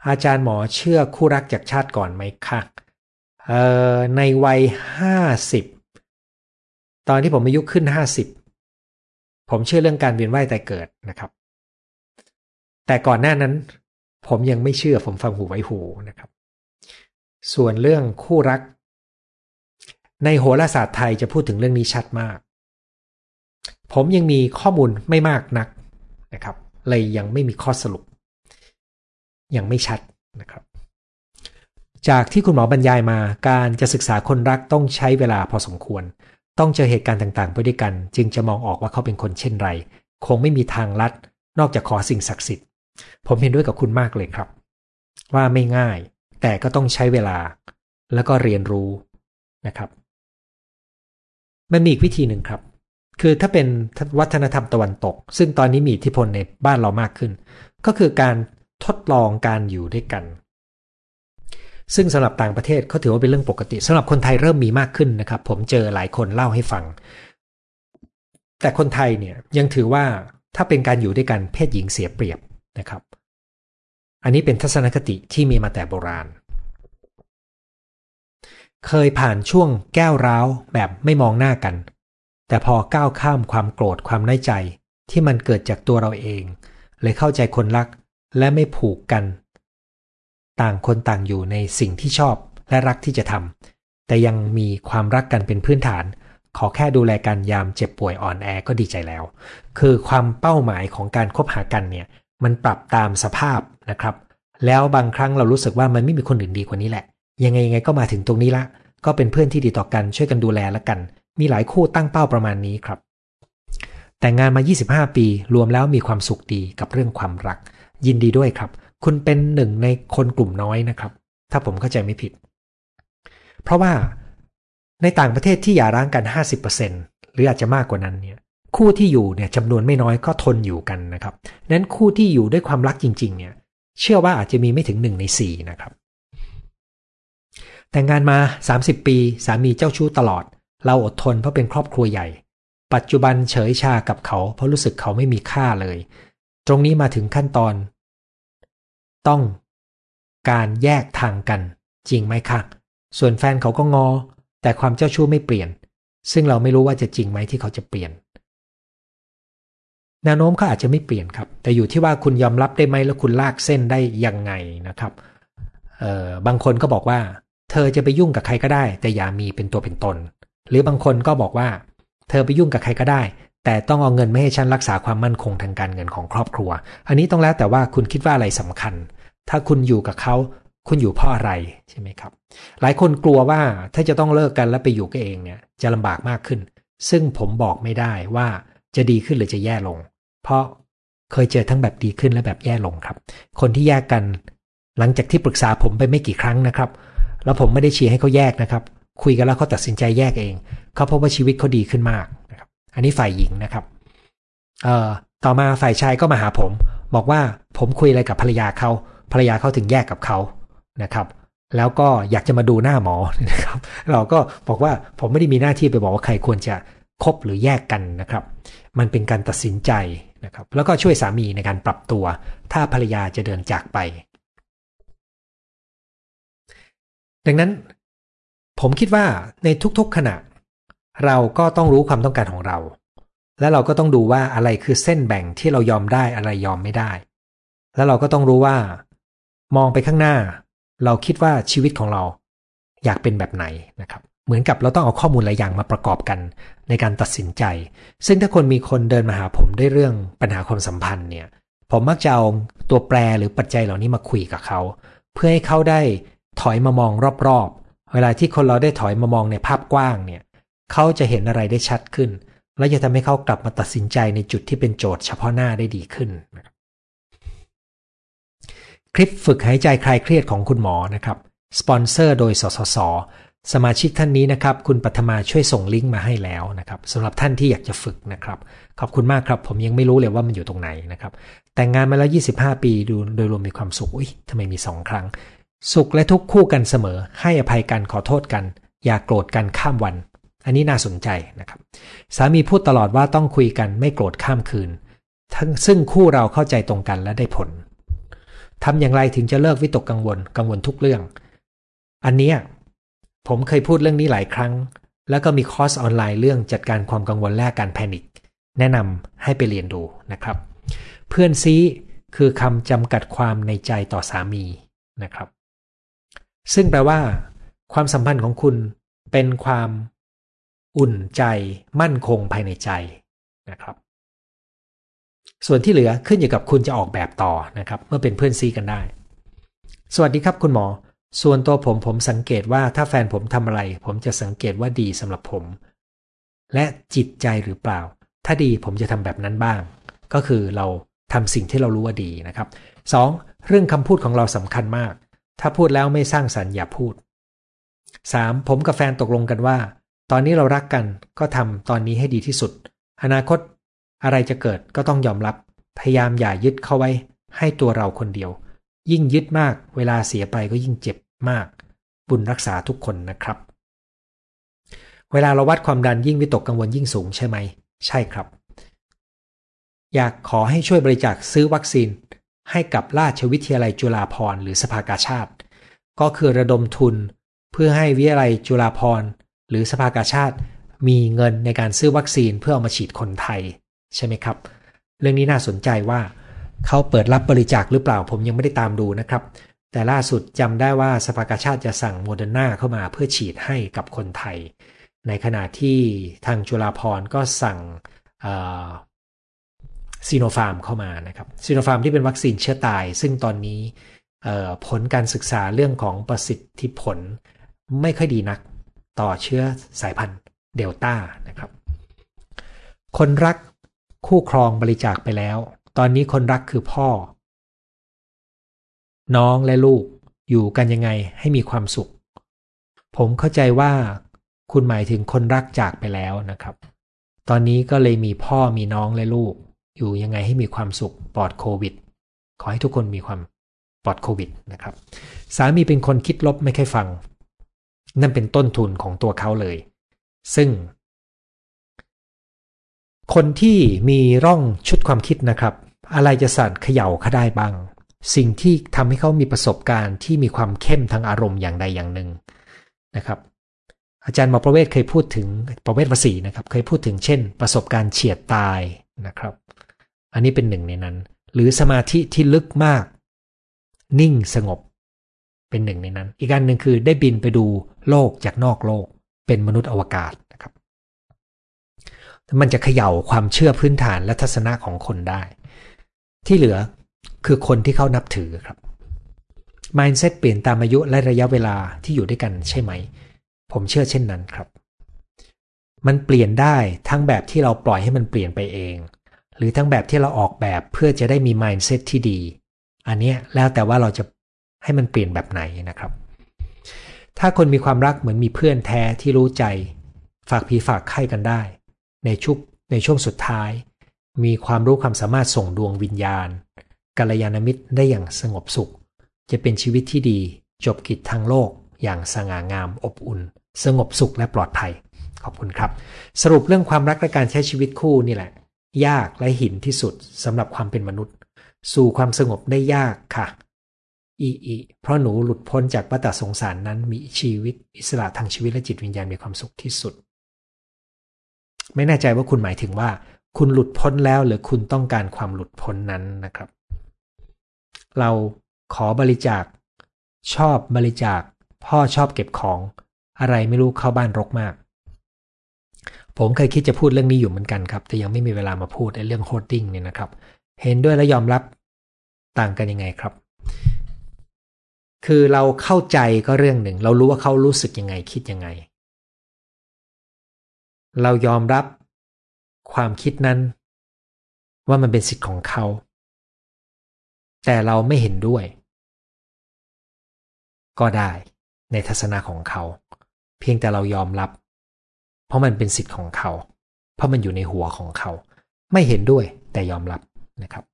อาจารย์หมอเชื่อคู่รักจากชาติก่อนไหมคะในวัย50ตอนที่ผมอายุขึ้น50ผมเชื่อเรื่องการเวียนว่ายตายเกิดนะครับแต่ก่อนหน้านั้นผมยังไม่เชื่อผมฟังหูไว้หูนะครับส่วนเรื่องคู่รักในโหราศาสตร์ไทยจะพูดถึงเรื่องนี้ชัดมากผมยังมีข้อมูลไม่มากนักนะครับเลยยังไม่มีข้อสรุปยังไม่ชัดนะครับจากที่คุณหมอบรรยายมาการจะศึกษาคนรักต้องใช้เวลาพอสมควรต้องเจอเหตุการณ์ต่างๆไปด้วยกันจึงจะมองออกว่าเขาเป็นคนเช่นไรคงไม่มีทางลัดนอกจากขอสิ่งศักดิ์สิทธิ์ผมเห็นด้วยกับคุณมากเลยครับว่าไม่ง่ายแต่ก็ต้องใช้เวลาแล้วก็เรียนรู้นะครับมันมีอีกวิธีหนึ่งครับคือถ้าเป็นวัฒนธรรมตะวันตกซึ่งตอนนี้มีอิทธิพลในบ้านเรามากขึ้นก็คือการทดลองการอยู่ด้วยกันซึ่งสำหรับต่างประเทศเขาถือว่าเป็นเรื่องปกติสำหรับคนไทยเริ่มมีมากขึ้นนะครับผมเจอหลายคนเล่าให้ฟังแต่คนไทยเนี่ยยังถือว่าถ้าเป็นการอยู่ด้วยกันเพศหญิงเสียเปรียบนะครับอันนี้เป็นทัศนคติที่มีมาแต่โบราณเคยผ่านช่วงแก้วร้าวแบบไม่มองหน้ากันแต่พอก้าวข้ามความโกรธความน้อยใจที่มันเกิดจากตัวเราเองเลยเข้าใจคนรักและไม่ผูกกันต่างคนต่างอยู่ในสิ่งที่ชอบและรักที่จะทำแต่ยังมีความรักกันเป็นพื้นฐานขอแค่ดูแลกันยามเจ็บป่วยอ่อนแอก็ดีใจแล้วคือความเป้าหมายของการคบหากันเนี่ยมันปรับตามสภาพนะครับแล้วบางครั้งเรารู้สึกว่ามันไม่มีคนอื่นดีกว่านี้แหละยังไงก็มาถึงตรงนี้ละก็เป็นเพื่อนที่ดีต่อกันช่วยกันดูแลละกันมีหลายคู่ตั้งเป้าประมาณนี้ครับแต่งงานมา25ปีรวมแล้วมีความสุขดีกับเรื่องความรักยินดีด้วยครับคุณเป็นหนึ่งในคนกลุ่มน้อยนะครับถ้าผมเข้าใจไม่ผิดเพราะว่าในต่างประเทศที่หย่าร้างกัน 50% หรืออาจจะมากกว่านั้นเนี่ยคู่ที่อยู่เนี่ยจำนวนไม่น้อยก็ทนอยู่กันนะครับนั้นคู่ที่อยู่ด้วยความรักจริงๆเนี่ยเชื่อว่าอาจจะมีไม่ถึง1ใน4นะครับแต่งงานมา30ปีสามีเจ้าชู้ตลอดเราอดทนเพราะเป็นครอบครัวใหญ่ปัจจุบันเฉยชากับเขาเพราะรู้สึกเขาไม่มีค่าเลยตรงนี้มาถึงขั้นตอนต้อง การแยกทางกันจริงไหมคะส่วนแฟนเขาก็งอแต่ความเจ้าชู้ไม่เปลี่ยนซึ่งเราไม่รู้ว่าจะจริงไหมที่เขาจะเปลี่ยนแนวโน้มเขาอาจจะไม่เปลี่ยนครับแต่อยู่ที่ว่าคุณยอมรับได้ไหมแล้วคุณลากเส้นได้ยังไงนะครับบางคนก็บอกว่าเธอจะไปยุ่งกับใครก็ได้แต่อย่ามีเป็นตัวเป็นตนหรือบางคนก็บอกว่าเธอไปยุ่งกับใครก็ได้แต่ต้องเอาเงินไม่ให้ฉันรักษาความมั่นคงทางการเงินของครอบครัวอันนี้ต้องแล้วแต่ว่าคุณคิดว่าอะไรสำคัญถ้าคุณอยู่กับเขาคุณอยู่เพราะอะไรใช่ไหมครับหลายคนกลัวว่าถ้าจะต้องเลิกกันแล้วไปอยู่กันเองเนี่ยจะลำบากมากขึ้นซึ่งผมบอกไม่ได้ว่าจะดีขึ้นหรือจะแย่ลงเพราะเคยเจอทั้งแบบดีขึ้นและแบบแย่ลงครับคนที่แยกกันหลังจากที่ปรึกษาผมไปไม่กี่ครั้งนะครับแล้วผมไม่ได้เชียร์ให้เขาแยกนะครับคุยกันแล้วเขาตัดสินใจแยกเองเขาพบว่าชีวิตเขาดีขึ้นมากนะครับอันนี้ฝ่ายหญิงนะครับต่อมาฝ่ายชายก็มาหาผมบอกว่าผมคุยอะไรกับภรรยาเขาภรรยาเขาถึงแยกกับเขานะครับแล้วก็อยากจะมาดูหน้าหมอนะครับเราก็บอกว่าผมไม่ได้มีหน้าที่ไปบอกว่าใครควรจะคบหรือแยกกันนะครับมันเป็นการตัดสินใจนะครับแล้วก็ช่วยสามีในการปรับตัวถ้าภรรยาจะเดินจากไปดังนั้นผมคิดว่าในทุกๆขณะเราก็ต้องรู้ความต้องการของเราและเราก็ต้องดูว่าอะไรคือเส้นแบ่งที่เรายอมได้อะไรยอมไม่ได้แล้วเราก็ต้องรู้ว่ามองไปข้างหน้าเราคิดว่าชีวิตของเราอยากเป็นแบบไหนนะครับเหมือนกับเราต้องเอาข้อมูลหลายอย่างมาประกอบกันในการตัดสินใจซึ่งถ้าคนมีคนเดินมาหาผมด้วยเรื่องปัญหาความสัมพันธ์เนี่ยผมมักจะเอาตัวแปรหรือปัจจัยเหล่านี้มาคุยกับเขาเพื่อให้เขาได้ถอยมามองรอบๆเวลาที่คนเราได้ถอยมามองในภาพกว้างเนี่ยเขาจะเห็นอะไรได้ชัดขึ้นและจะทำให้เขากลับมาตัดสินใจในจุดที่เป็นโจทย์เฉพาะหน้าได้ดีขึ้นคลิปฝึกหายใจคลายเครียดของคุณหมอนะครับสปอนเซอร์โดยสสส.สมาชิกท่านนี้นะครับคุณปัทมาช่วยส่งลิงก์มาให้แล้วนะครับสำหรับท่านที่อยากจะฝึกนะครับขอบคุณมากครับผมยังไม่รู้เลยว่ามันอยู่ตรงไหนนะครับแต่งงานมาแล้ว25ปีดูโดยรวมมีความสุขอุ๊ยทำไมมี2ครั้งสุขและทุกข์คู่กันเสมอให้อภัยกันขอโทษกันอย่าโกรธกันข้ามวันอันนี้น่าสนใจนะครับสามีพูดตลอดว่าต้องคุยกันไม่โกรธข้ามคืนซึ่งคู่เราเข้าใจตรงกันและได้ผลทำอย่างไรถึงจะเลิกวิตกกังวลทุกเรื่องอันนี้ผมเคยพูดเรื่องนี้หลายครั้งแล้วก็มีคอร์สออนไลน์เรื่องจัดการความกังวลและการแพนิคแนะนำให้ไปเรียนดูนะครับเพื่อนซีคือคำจำกัดความในใจต่อสามีนะครับซึ่งแปลว่าความสัมพันธ์ของคุณเป็นความอุ่นใจมั่นคงภายในใจนะครับส่วนที่เหลือขึ้นอยู่กับคุณจะออกแบบต่อนะครับเมื่อเป็นเพื่อนซีกันได้สวัสดีครับคุณหมอส่วนตัวผมสังเกตว่าถ้าแฟนผมทำอะไรผมจะสังเกตว่าดีสำหรับผมและจิตใจหรือเปล่าถ้าดีผมจะทำแบบนั้นบ้างก็คือเราทำสิ่งที่เรารู้ว่าดีนะครับ2เรื่องคำพูดของเราสำคัญมากถ้าพูดแล้วไม่สร้างสรรค์อย่าพูด3ผมกับแฟนตกลงกันว่าตอนนี้เรารักกันก็ทำตอนนี้ให้ดีที่สุดอนาคตอะไรจะเกิดก็ต้องยอมรับพยายามอย่ายึดเข้าไว้ให้ตัวเราคนเดียวยิ่งยึดมากเวลาเสียไปก็ยิ่งเจ็บมากบุญรักษาทุกคนนะครับเวลาเราวัดความดันยิ่งวิตกกังวลยิ่งสูงใช่ไหมใช่ครับอยากขอให้ช่วยบริจาคซื้อวัคซีนให้กับราชวิทยาลัยจุฬาภรณ์หรือสภากาชาดก็คือระดมทุนเพื่อให้วิทยาลัยจุฬาภรณ์หรือสภากาชาดมีเงินในการซื้อวัคซีนเพื่อเอามาฉีดคนไทยใช่ไหมครับเรื่องนี้น่าสนใจว่าเขาเปิดรับบริจาคหรือเปล่าผมยังไม่ได้ตามดูนะครับแต่ล่าสุดจำได้ว่าสภากาชาดจะสั่งโมเดอร์นาเข้ามาเพื่อฉีดให้กับคนไทยในขณะที่ทางจุฬาภรณ์ก็สั่งซีโนฟาร์มเข้ามานะครับซีโนฟาร์มที่เป็นวัคซีนเชื้อตายซึ่งตอนนี้ผลการศึกษาเรื่องของประสิทธิผลไม่ค่อยดีนักต่อเชื้อสายพันธุ์เดลต้านะครับคนรักคู่ครองบริจาคไปแล้วตอนนี้คนรักคือพ่อน้องและลูกอยู่กันยังไงให้มีความสุขผมเข้าใจว่าคุณหมายถึงคนรักจากไปแล้วนะครับตอนนี้ก็เลยมีพ่อมีน้องและลูกอยู่ยังไงให้มีความสุขปลอดโควิดขอให้ทุกคนมีความปลอดโควิดนะครับสามีเป็นคนคิดลบไม่ค่อยฟังนั่นเป็นต้นทุนของตัวเขาเลยซึ่งคนที่มีร่องชุดความคิดนะครับอะไรจะสั่นเขย่าเขาได้บ้าง สิ่งที่ทำให้เขามีประสบการณ์ที่มีความเข้มทางอารมณ์อย่างใดอย่างหนึ่งนะครับอาจารย์หมอประเวศเคยพูดถึงประเวศวสีนะครับเคยพูดถึงเช่นประสบการณ์เฉียดตายนะครับอันนี้เป็นหนึ่งในนั้นหรือสมาธิที่ลึกมากนิ่งสงบเป็นหนึ่งในนั้นอีกอันหนึ่งคือได้บินไปดูโลกจากนอกโลกเป็นมนุษย์อวกาศนะครับมันจะเขย่าความเชื่อพื้นฐานและทัศนะของคนได้ที่เหลือคือคนที่เขานับถือครับ mindset เปลี่ยนตามอายุและระยะเวลาที่อยู่ด้วยกันใช่ไหมผมเชื่อเช่นนั้นครับมันเปลี่ยนได้ทั้งแบบที่เราปล่อยให้มันเปลี่ยนไปเองหรือทั้งแบบที่เราออกแบบเพื่อจะได้มี mindset ที่ดีอันนี้แล้วแต่ว่าเราจะให้มันเปลี่ยนแบบไหนนะครับถ้าคนมีความรักเหมือนมีเพื่อนแท้ที่รู้ใจฝากผีฝากไข้กันได้ในช่วงสุดท้ายมีความรู้ความสามารถส่งดวงวิญญาณกัลยาณมิตรได้อย่างสงบสุขจะเป็นชีวิตที่ดีจบกิจทางโลกอย่างสง่างามอบอุ่นสงบสุขและปลอดภัยขอบคุณครับสรุปเรื่องความรักและการใช้ชีวิตคู่นี่แหละยากและหินที่สุดสำหรับความเป็นมนุษย์สู่ความสงบได้ยากค่ะอีเพราะหนูหลุดพ้นจากวัฏสงสารนั้นมีชีวิตอิสระทางชีวิตและจิตวิญญาณมีความสุขที่สุดไม่แน่ใจว่าคุณหมายถึงว่าคุณหลุดพ้นแล้วหรือคุณต้องการความหลุดพ้นนั้นนะครับเราขอบริจาคชอบบริจาคพ่อชอบเก็บของอะไรไม่รู้เข้าบ้านรกมากผมเคยคิดจะพูดเรื่องนี้อยู่เหมือนกันครับแต่ยังไม่มีเวลามาพูดในเรื่องโฮดดิ้งเนี่ยนะครับเห็นด้วยและยอมรับต่างกันยังไงครับคือเราเข้าใจก็เรื่องหนึ่งเรารู้ว่าเขารู้สึกยังไงคิดยังไงเรายอมรับความคิดนั้นว่ามันเป็นสิทธิ์ของเขาแต่เราไม่เห็นด้วยก็ได้ในทัศนะของเขาเพียงแต่เรายอมรับเพราะมันเป็นสิทธิ์ของเขาเพราะมันอยู่ในหัวของเขาไม่เห็นด้วยแต่ยอมรับนะครับ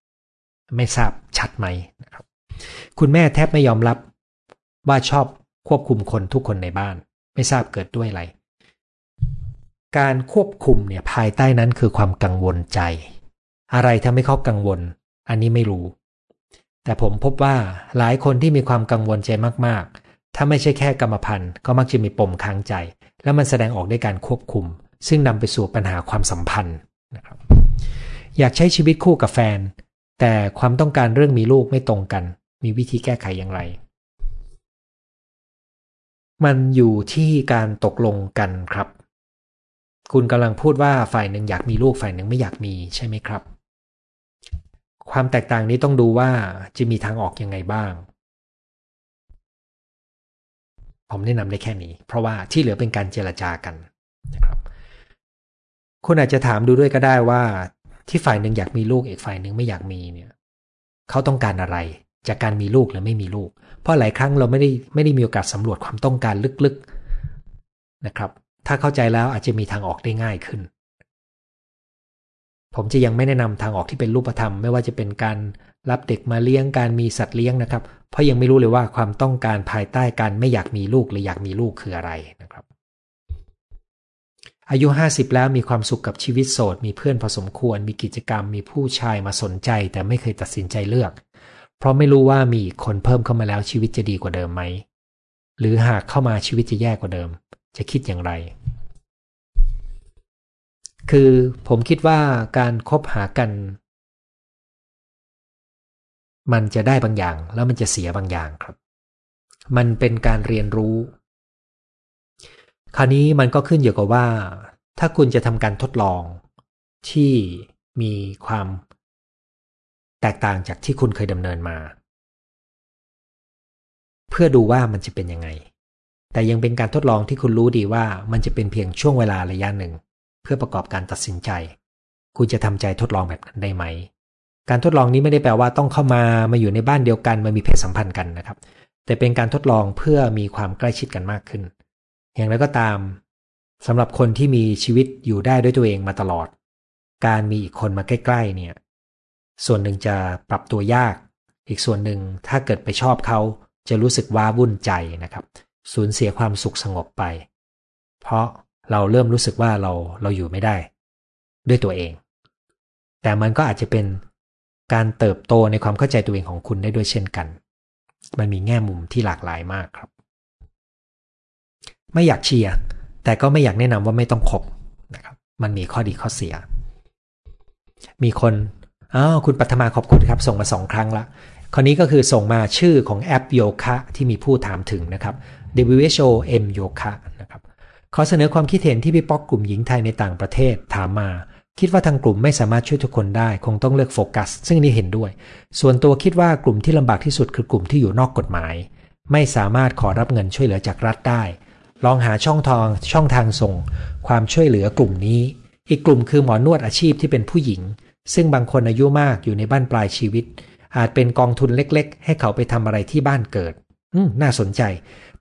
ไม่ทราบชัดไหมนะครับคุณแม่แทบไม่ยอมรับว่าชอบควบคุมคนทุกคนในบ้านไม่ทราบเกิดด้วยอะไรการควบคุมเนี่ยภายใต้นั้นคือความกังวลใจอะไรทำให้เขากังวลอันนี้ไม่รู้แต่ผมพบว่าหลายคนที่มีความกังวลใจมากๆถ้าไม่ใช่แค่กรรมพันธุ์ก็มักจะมีปมค้างใจและมันแสดงออกด้วยการควบคุมซึ่งนำไปสู่ปัญหาความสัมพันธ์นะครับอยากใช้ชีวิตคู่กับแฟนแต่ความต้องการเรื่องมีลูกไม่ตรงกันมีวิธีแก้ไขอย่างไรมันอยู่ที่การตกลงกันครับคุณกำลังพูดว่าฝ่ายหนึ่งอยากมีลูกฝ่ายหนึ่งไม่อยากมีใช่ไหมครับความแตกต่างนี้ต้องดูว่าจะมีทางออกยังไงบ้างผมแนะนำได้แค่นี้เพราะว่าที่เหลือเป็นการเจรจากันนะครับคุณอาจจะถามดูด้วยก็ได้ว่าที่ฝ่ายหนึ่งอยากมีลูกอีกฝ่ายหนึ่งไม่อยากมีเนี่ยเขาต้องการอะไรจากการมีลูกหรือไม่มีลูกเพราะหลายครั้งเราไม่ได้มีโอกาสสำรวจความต้องการลึกๆนะครับถ้าเข้าใจแล้วอาจจะมีทางออกได้ง่ายขึ้นผมจะยังไม่แนะนำทางออกที่เป็นรูปธรรมไม่ว่าจะเป็นการรับเด็กมาเลี้ยงการมีสัตว์เลี้ยงนะครับเพราะยังไม่รู้เลยว่าความต้องการภายใต้การไม่อยากมีลูกหรืออยากมีลูกคืออะไรนะครับอายุ50แล้วมีความสุขกับชีวิตโสดมีเพื่อนพอสมควรมีกิจกรรมมีผู้ชายมาสนใจแต่ไม่เคยตัดสินใจเลือกเพราะไม่รู้ว่ามีคนเพิ่มเข้ามาแล้วชีวิตจะดีกว่าเดิมไหมหรือหากเข้ามาชีวิตจะแย่กว่าเดิมจะคิดอย่างไรคือผมคิดว่าการคบหากันมันจะได้บางอย่างแล้วมันจะเสียบางอย่างครับมันเป็นการเรียนรู้คราวนี้มันก็ขึ้นอยู่กับว่าถ้าคุณจะทำการทดลองที่มีความแตกต่างจากที่คุณเคยดำเนินมาเพื่อดูว่ามันจะเป็นยังไงแต่ยังเป็นการทดลองที่คุณรู้ดีว่ามันจะเป็นเพียงช่วงเวลาระยะหนึ่งเพื่อประกอบการตัดสินใจคุณจะทำใจทดลองแบบนั้นได้ไหมการทดลองนี้ไม่ได้แปลว่าต้องเข้ามาอยู่ในบ้านเดียวกันมามีเพศสัมพันธ์กันนะครับแต่เป็นการทดลองเพื่อมีความใกล้ชิดกันมากขึ้นอย่างไรก็ตามสำหรับคนที่มีชีวิตอยู่ได้ด้วยตัวเองมาตลอดการมีอีกคนมาใกล้ๆเนี่ยส่วนหนึ่งจะปรับตัวยากอีกส่วนหนึ่งถ้าเกิดไปชอบเขาจะรู้สึกว้าวุ่นใจนะครับสูญเสียความสุขสงบไปเพราะเราเริ่มรู้สึกว่าเราอยู่ไม่ได้ด้วยตัวเองแต่มันก็อาจจะเป็น การเติบโตในความเข้าใจตัวเองของคุณได้ด้วยเช่นกันมันมีแง่มุมที่หลากหลายมากครับไม่อยากเชียร์แต่ก็ไม่อยากแนะนำว่าไม่ต้องคบนะครับมันมีข้อดีข้อเสียมีคนคุณปัทมาขอบคุณครับส่งมา2 ครั้งละคราวนี้ก็คือส่งมาชื่อของแอปโยคะที่มีผู้ถามถึงนะครับ WHO M Yoga นะครับขอเสนอความคิดเห็นที่พี่ป๊อกกลุ่มหญิงไทยในต่างประเทศถามมาคิดว่าทางกลุ่มไม่สามารถช่วยทุกคนได้คงต้องเลือกโฟกัสซึ่งนี่เห็นด้วยส่วนตัวคิดว่ากลุ่มที่ลำบากที่สุดคือกลุ่มที่อยู่นอกกฎหมายไม่สามารถขอรับเงินช่วยเหลือจากรัฐได้ลองหาช่องทางส่งความช่วยเหลือกลุ่มนี้อีกกลุ่มคือหมอนวดอาชีพที่เป็นผู้หญิงซึ่งบางคนอายุมากอยู่ในบ้านปลายชีวิตอาจเป็นกองทุนเล็กๆให้เขาไปทำอะไรที่บ้านเกิดน่าสนใจ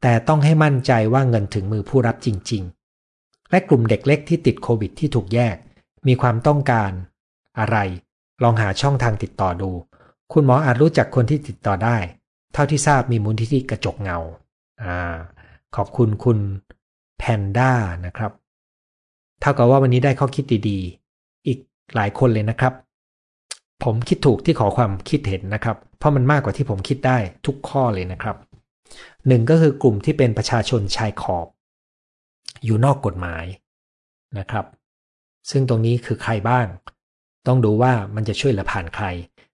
แต่ต้องให้มั่นใจว่าเงินถึงมือผู้รับจริงๆและกลุ่มเด็กเล็กที่ติดโควิดที่ถูกแยกมีความต้องการอะไรลองหาช่องทางติดต่อดูคุณหมออาจรู้จักคนที่ติดต่อได้เท่าที่ทราบมีมูลนิธิกระจกเงาขอบคุณคุณแพนด้านะครับเท่ากับว่าวันนี้ได้ข้อคิดดีๆอีกหลายคนเลยนะครับผมคิดถูกที่ขอความคิดเห็นนะครับเพราะมันมากกว่าที่ผมคิดได้ทุกข้อเลยนะครับ1ก็คือกลุ่มที่เป็นประชาชนชายขอบอยู่นอกกฎหมายนะครับซึ่งตรงนี้คือใครบ้างต้องดูว่ามันจะช่วยเหลือผ่านใคร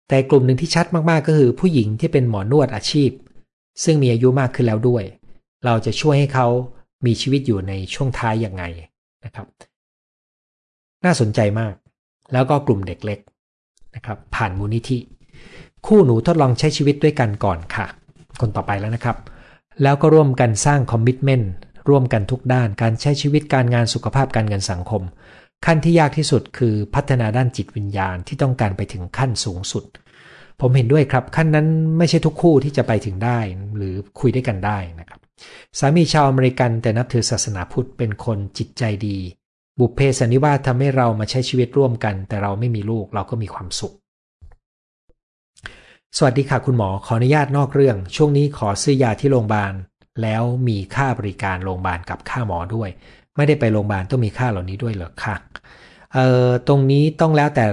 แต่กลุ่มหนึ่งที่ชัดมากๆก็คือผู้หญิงที่เป็นหมอนวดอาชีพซึ่งมีอายุมากขึ้นแล้วด้วยเราจะช่วยให้เขามีชีวิตอยู่ในช่วงท้ายยังไงนะครับน่าสนใจมากแล้วก็กลุ่มเด็กเล็กนะครับผ่านมูลนิธิคู่หนูทดลองใช้ชีวิตด้วยกันก่อนค่ะคนต่อไปแล้วนะครับแล้วก็ร่วมกันสร้างคอมมิตเมนต์ร่วมกันทุกด้านการใช้ชีวิตการงานสุขภาพการเงินสังคมขั้นที่ยากที่สุดคือพัฒนาด้านจิตวิญญาณที่ต้องการไปถึงขั้นสูงสุดผมเห็นด้วยครับขั้นนั้นไม่ใช่ทุกคู่ที่จะไปถึงได้หรือคุยด้วยกันได้นะครับสามีชาวอเมริกันแต่นับถือศาสนาพุทธเป็นคนจิตใจดีบุพเพสันนิวาสทำให้เรามาใช้ชีวิตร่วมกันแต่เราไม่มีลูกเราก็มีความสุขสวัสดีค่ะคุณหมอขออนุญาตนอกเรื่องช่วงนี้ขอซื้อยาที่โรงพยาบาลแล้วมีค่าบริการโรงพยาบาลกับค่าหมอด้วยไม่ได้ไปโรงพยาบาลต้องมีค่าเหล่านี้ด้วยเหรอคะตรงนี้ต้องแล้วแต่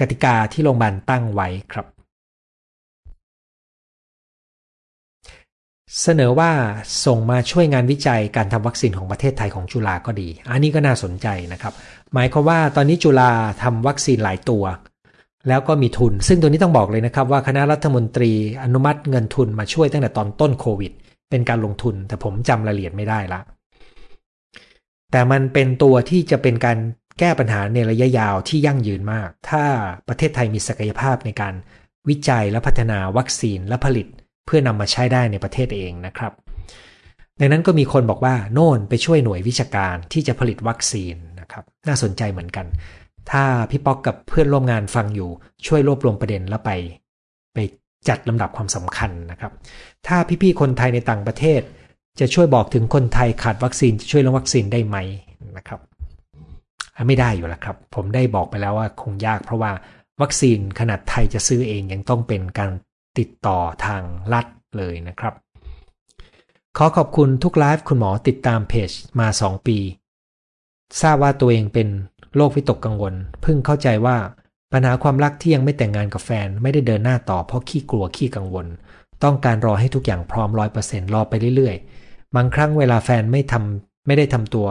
กติกาที่โรงพยาบาลตั้งไว้ครับเสนอว่าส่งมาช่วยงานวิจัยการทำวัคซีนของประเทศไทยของจุฬาก็ดีอันนี้ก็น่าสนใจนะครับหมายความว่าตอนนี้จุฬาทำวัคซีนหลายตัวแล้วก็มีทุนซึ่งตัวนี้ต้องบอกเลยนะครับว่าคณะรัฐมนตรีอนุมัติเงินทุนมาช่วยตั้งแต่ตอนต้นโควิดเป็นการลงทุนแต่ผมจำรายละเอียดไม่ได้ละแต่มันเป็นตัวที่จะเป็นการแก้ปัญหาในระยะยาวที่ยั่งยืนมากถ้าประเทศไทยมีศักยภาพในการวิจัยและพัฒนาวัคซีนและผลิตเพื่อนำมาใช้ได้ในประเทศเองนะครับในนั้นก็มีคนบอกว่าโน่นไปช่วยหน่วยวิชาการที่จะผลิตวัคซีนนะครับน่าสนใจเหมือนกันถ้าพี่ป๊อกกับเพื่อนร่วมงานฟังอยู่ช่วยรวบรวมประเด็นแล้วไปจัดลำดับความสำคัญนะครับถ้าพี่ๆคนไทยในต่างประเทศจะช่วยบอกถึงคนไทยขาดวัคซีนจะช่วยเรื่องวัคซีนได้ไหมนะครับไม่ได้อยู่แล้วครับผมได้บอกไปแล้วว่าคงยากเพราะว่าวัคซีนขนาดไทยจะซื้อเองยังต้องเป็นการติดต่อทางรัฐเลยนะครับขอขอบคุณทุกไลฟ์คุณหมอติดตามเพจมา2 ปีทราบว่าตัวเองเป็นโรควิตกกังวลเพิ่งเข้าใจว่าปัญหาความรักที่ยังไม่แต่งงานกับแฟนไม่ได้เดินหน้าต่อเพราะขี้กลัวขี้กังวลต้องการรอให้ทุกอย่างพร้อม 100% รอไปเรื่อยๆบางครั้งเวลาแฟนไม่ได้ทำตัว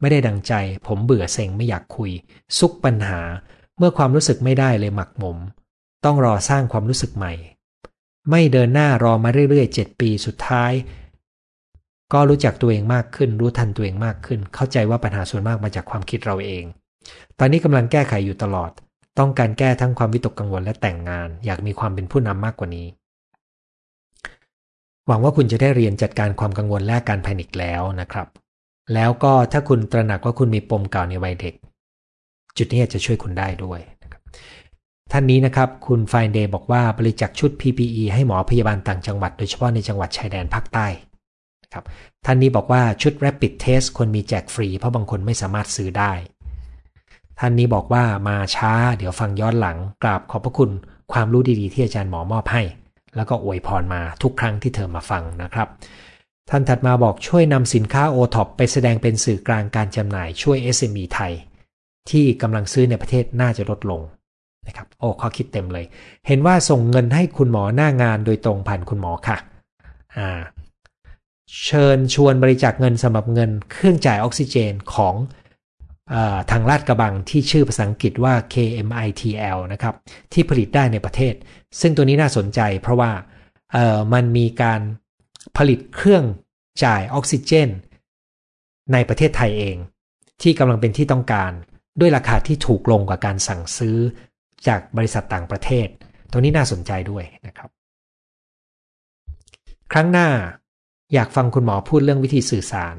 ไม่ได้ดังใจผมเบื่อเซ็งไม่อยากคุยซุกปัญหาเมื่อความรู้สึกไม่ได้เลยหมักหมมต้องรอสร้างความรู้สึกใหม่ไม่เดินหน้ารอมาเรื่อยๆ7 ปีสุดท้ายก็รู้จักตัวเองมากขึ้นรู้ทันตัวเองมากขึ้นเข้าใจว่าปัญหาส่วนมากมาจากความคิดเราเองตอนนี้กำลังแก้ไขอยู่ตลอดต้องการแก้ทั้งความวิตกกังวลและแต่งงานอยากมีความเป็นผู้นำมากกว่านี้หวังว่าคุณจะได้เรียนจัดการความกังวลและการแพนิคแล้วนะครับแล้วก็ถ้าคุณตระหนักว่าคุณมีปมเก่าในวัยเด็กจุดนี้จะช่วยคุณได้ด้วยนะครับท่านนี้นะครับคุณไฟน์เดย์บอกว่าบริจาคชุด PPE ให้หมอพยาบาลต่างจังหวัดโดยเฉพาะในจังหวัดชายแดนภาคใต้นะครับท่านนี้บอกว่าชุด Rapid Test คนมีแจกฟรีเพราะบางคนไม่สามารถซื้อได้ท่านนี้บอกว่ามาช้าเดี๋ยวฟังย้อนหลังกราบขอบพระคุณความรู้ดีๆที่อาจารย์หมอมอบให้แล้วก็อวยพรมาทุกครั้งที่เธอมาฟังนะครับท่านถัดมาบอกช่วยนำสินค้า OTOP ไปแสดงเป็นสื่อกลางการจำหน่ายช่วย SME ไทยที่กำลังซื้อในประเทศน่าจะลดลง นะครับโอ้ข้อคิดเต็มเลยเห็นว่าส่งเงินให้คุณหมอหน้างานโดยตรงผ่านคุณหมอค่ะเชิญชวนบริจาคเงินสำหรับเงินเครื่องจ่ายออกซิเจนของทางลาดกระบังที่ชื่อภาษาอังกฤษว่า KMITL นะครับที่ผลิตได้ในประเทศซึ่งตัวนี้น่าสนใจเพราะว่ามันมีการผลิตเครื่องจ่ายออกซิเจนในประเทศไทยเองที่กำลังเป็นที่ต้องการด้วยราคาที่ถูกลงกว่าการสั่งซื้อจากบริษัทต่างประเทศตัวนี้น่าสนใจด้วยนะครับครั้งหน้าอยากฟังคุณหมอพูดเรื่องวิธีสื่อสาร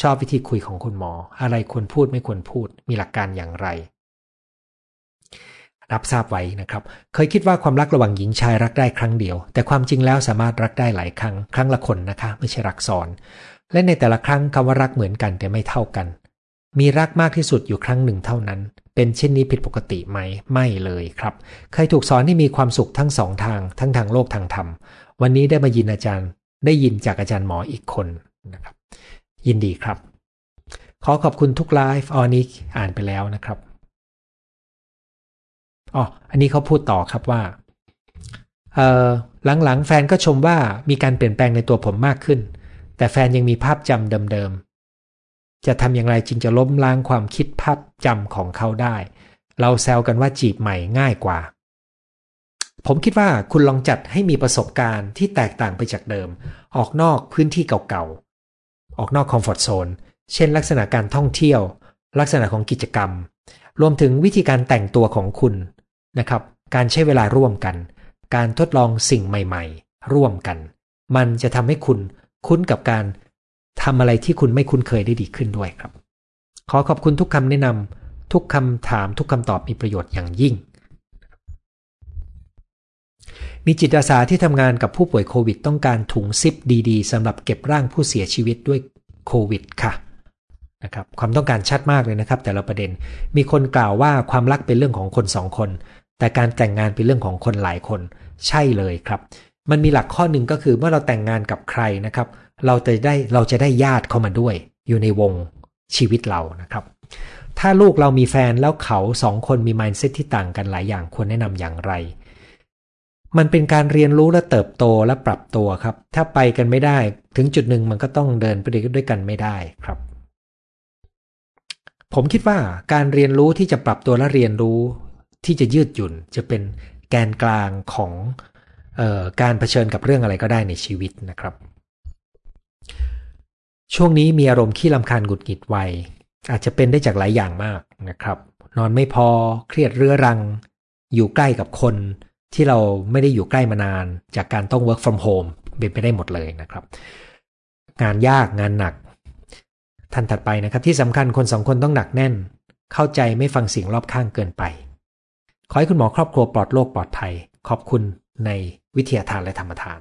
ชอบวิธีคุยของคุณหมออะไรควรพูดไม่ควรพูดมีหลักการอย่างไรรับทราบไว้นะครับเคยคิดว่าความรักระหว่างหญิงชายรักได้ครั้งเดียวแต่ความจริงแล้วสามารถรักได้หลายครั้งครั้งละคนนะคะไม่ใช่รักซ้อนและในแต่ละครั้งคำว่ารักเหมือนกันแต่ไม่เท่ากันมีรักมากที่สุดอยู่ครั้งหนึ่งเท่านั้นเป็นเช่นนี้ผิดปกติไหมไม่เลยครับเคยถูกสอนให้มีความสุขทั้งสองทางทั้งทางโลกทางธรรมวันนี้ได้มายินอาจารย์ได้ยินจากอาจารย์หมออีกคนนะครับยินดีครับขอขอบคุณทุกไลฟ์ออนี้อ่านไปแล้วนะครับอ๋ออันนี้เขาพูดต่อครับว่าหลังๆแฟนก็ชมว่ามีการเปลี่ยนแปลงในตัวผมมากขึ้นแต่แฟนยังมีภาพจำเดิมๆจะทำอย่างไรจึงจะล้มล้างความคิดภาพจำของเขาได้เราแซวกันว่าจีบใหม่ง่ายกว่าผมคิดว่าคุณลองจัดให้มีประสบการณ์ที่แตกต่างไปจากเดิมออกนอกพื้นที่เก่าๆออกนอกคอมฟอร์ทโซนเช่นลักษณะการท่องเที่ยวลักษณะของกิจกรรมรวมถึงวิธีการแต่งตัวของคุณนะครับการใช้เวลาร่วมกันการทดลองสิ่งใหม่ๆร่วมกันมันจะทำให้คุณคุ้นกับการทำอะไรที่คุณไม่คุ้นเคยได้ดีขึ้นด้วยครับขอขอบคุณทุกคำแนะนำทุกคำถามทุกคำตอบมีประโยชน์อย่างยิ่งมีจิตอาสาที่ทำงานกับผู้ป่วยโควิดต้องการถุงซิปดีๆสำหรับเก็บร่างผู้เสียชีวิตด้วยโควิดค่ะนะครับความต้องการชัดมากเลยนะครับแต่ละประเด็นมีคนกล่าวว่าความรักเป็นเรื่องของคนสองคนแต่การแต่งงานเป็นเรื่องของคนหลายคนใช่เลยครับมันมีหลักข้อหนึ่งก็คือเมื่อเราแต่งงานกับใครนะครับเราจะได้ญาติเข้ามาด้วยอยู่ในวงชีวิตเรานะครับถ้าลูกเรามีแฟนแล้วเขาสองคนมี mindset ที่ต่างกันหลายอย่างควรแนะนำอย่างไรมันเป็นการเรียนรู้และเติบโตและปรับตัวครับถ้าไปกันไม่ได้ถึงจุดหนึ่งมันก็ต้องเดินไปด้วยกันไม่ได้ครับผมคิดว่าการเรียนรู้ที่จะปรับตัวและเรียนรู้ที่จะยืดหยุ่นจะเป็นแกนกลางของการเผชิญกับเรื่องอะไรก็ได้ในชีวิตนะครับช่วงนี้มีอารมณ์ขี้รำคาญหงุดหงิดไวอาจจะเป็นได้จากหลายอย่างมากนะครับนอนไม่พอเครียดเรื้อรังอยู่ใกล้กับคนที่เราไม่ได้อยู่ใกล้มานานจากการต้อง work from home เป็นไปได้หมดเลยนะครับงานยากงานหนักท่านถัดไปนะครับที่สำคัญคนสองคนต้องหนักแน่นเข้าใจไม่ฟังเสียงรอบข้างเกินไปขอให้คุณหมอครอบครัวปลอดโรคปลอดภัยขอบคุณในวิทยาทานและธรรมทาน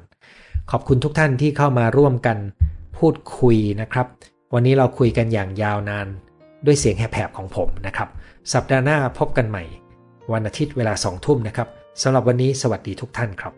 ขอบคุณทุกท่านที่เข้ามาร่วมกันพูดคุยนะครับวันนี้เราคุยกันอย่างยาวนานด้วยเสียงแหบๆของผมนะครับสัปดาห์หน้าพบกันใหม่วันอาทิตย์เวลา 20:00 น.นะครับสำหรับวันนี้สวัสดีทุกท่านครับ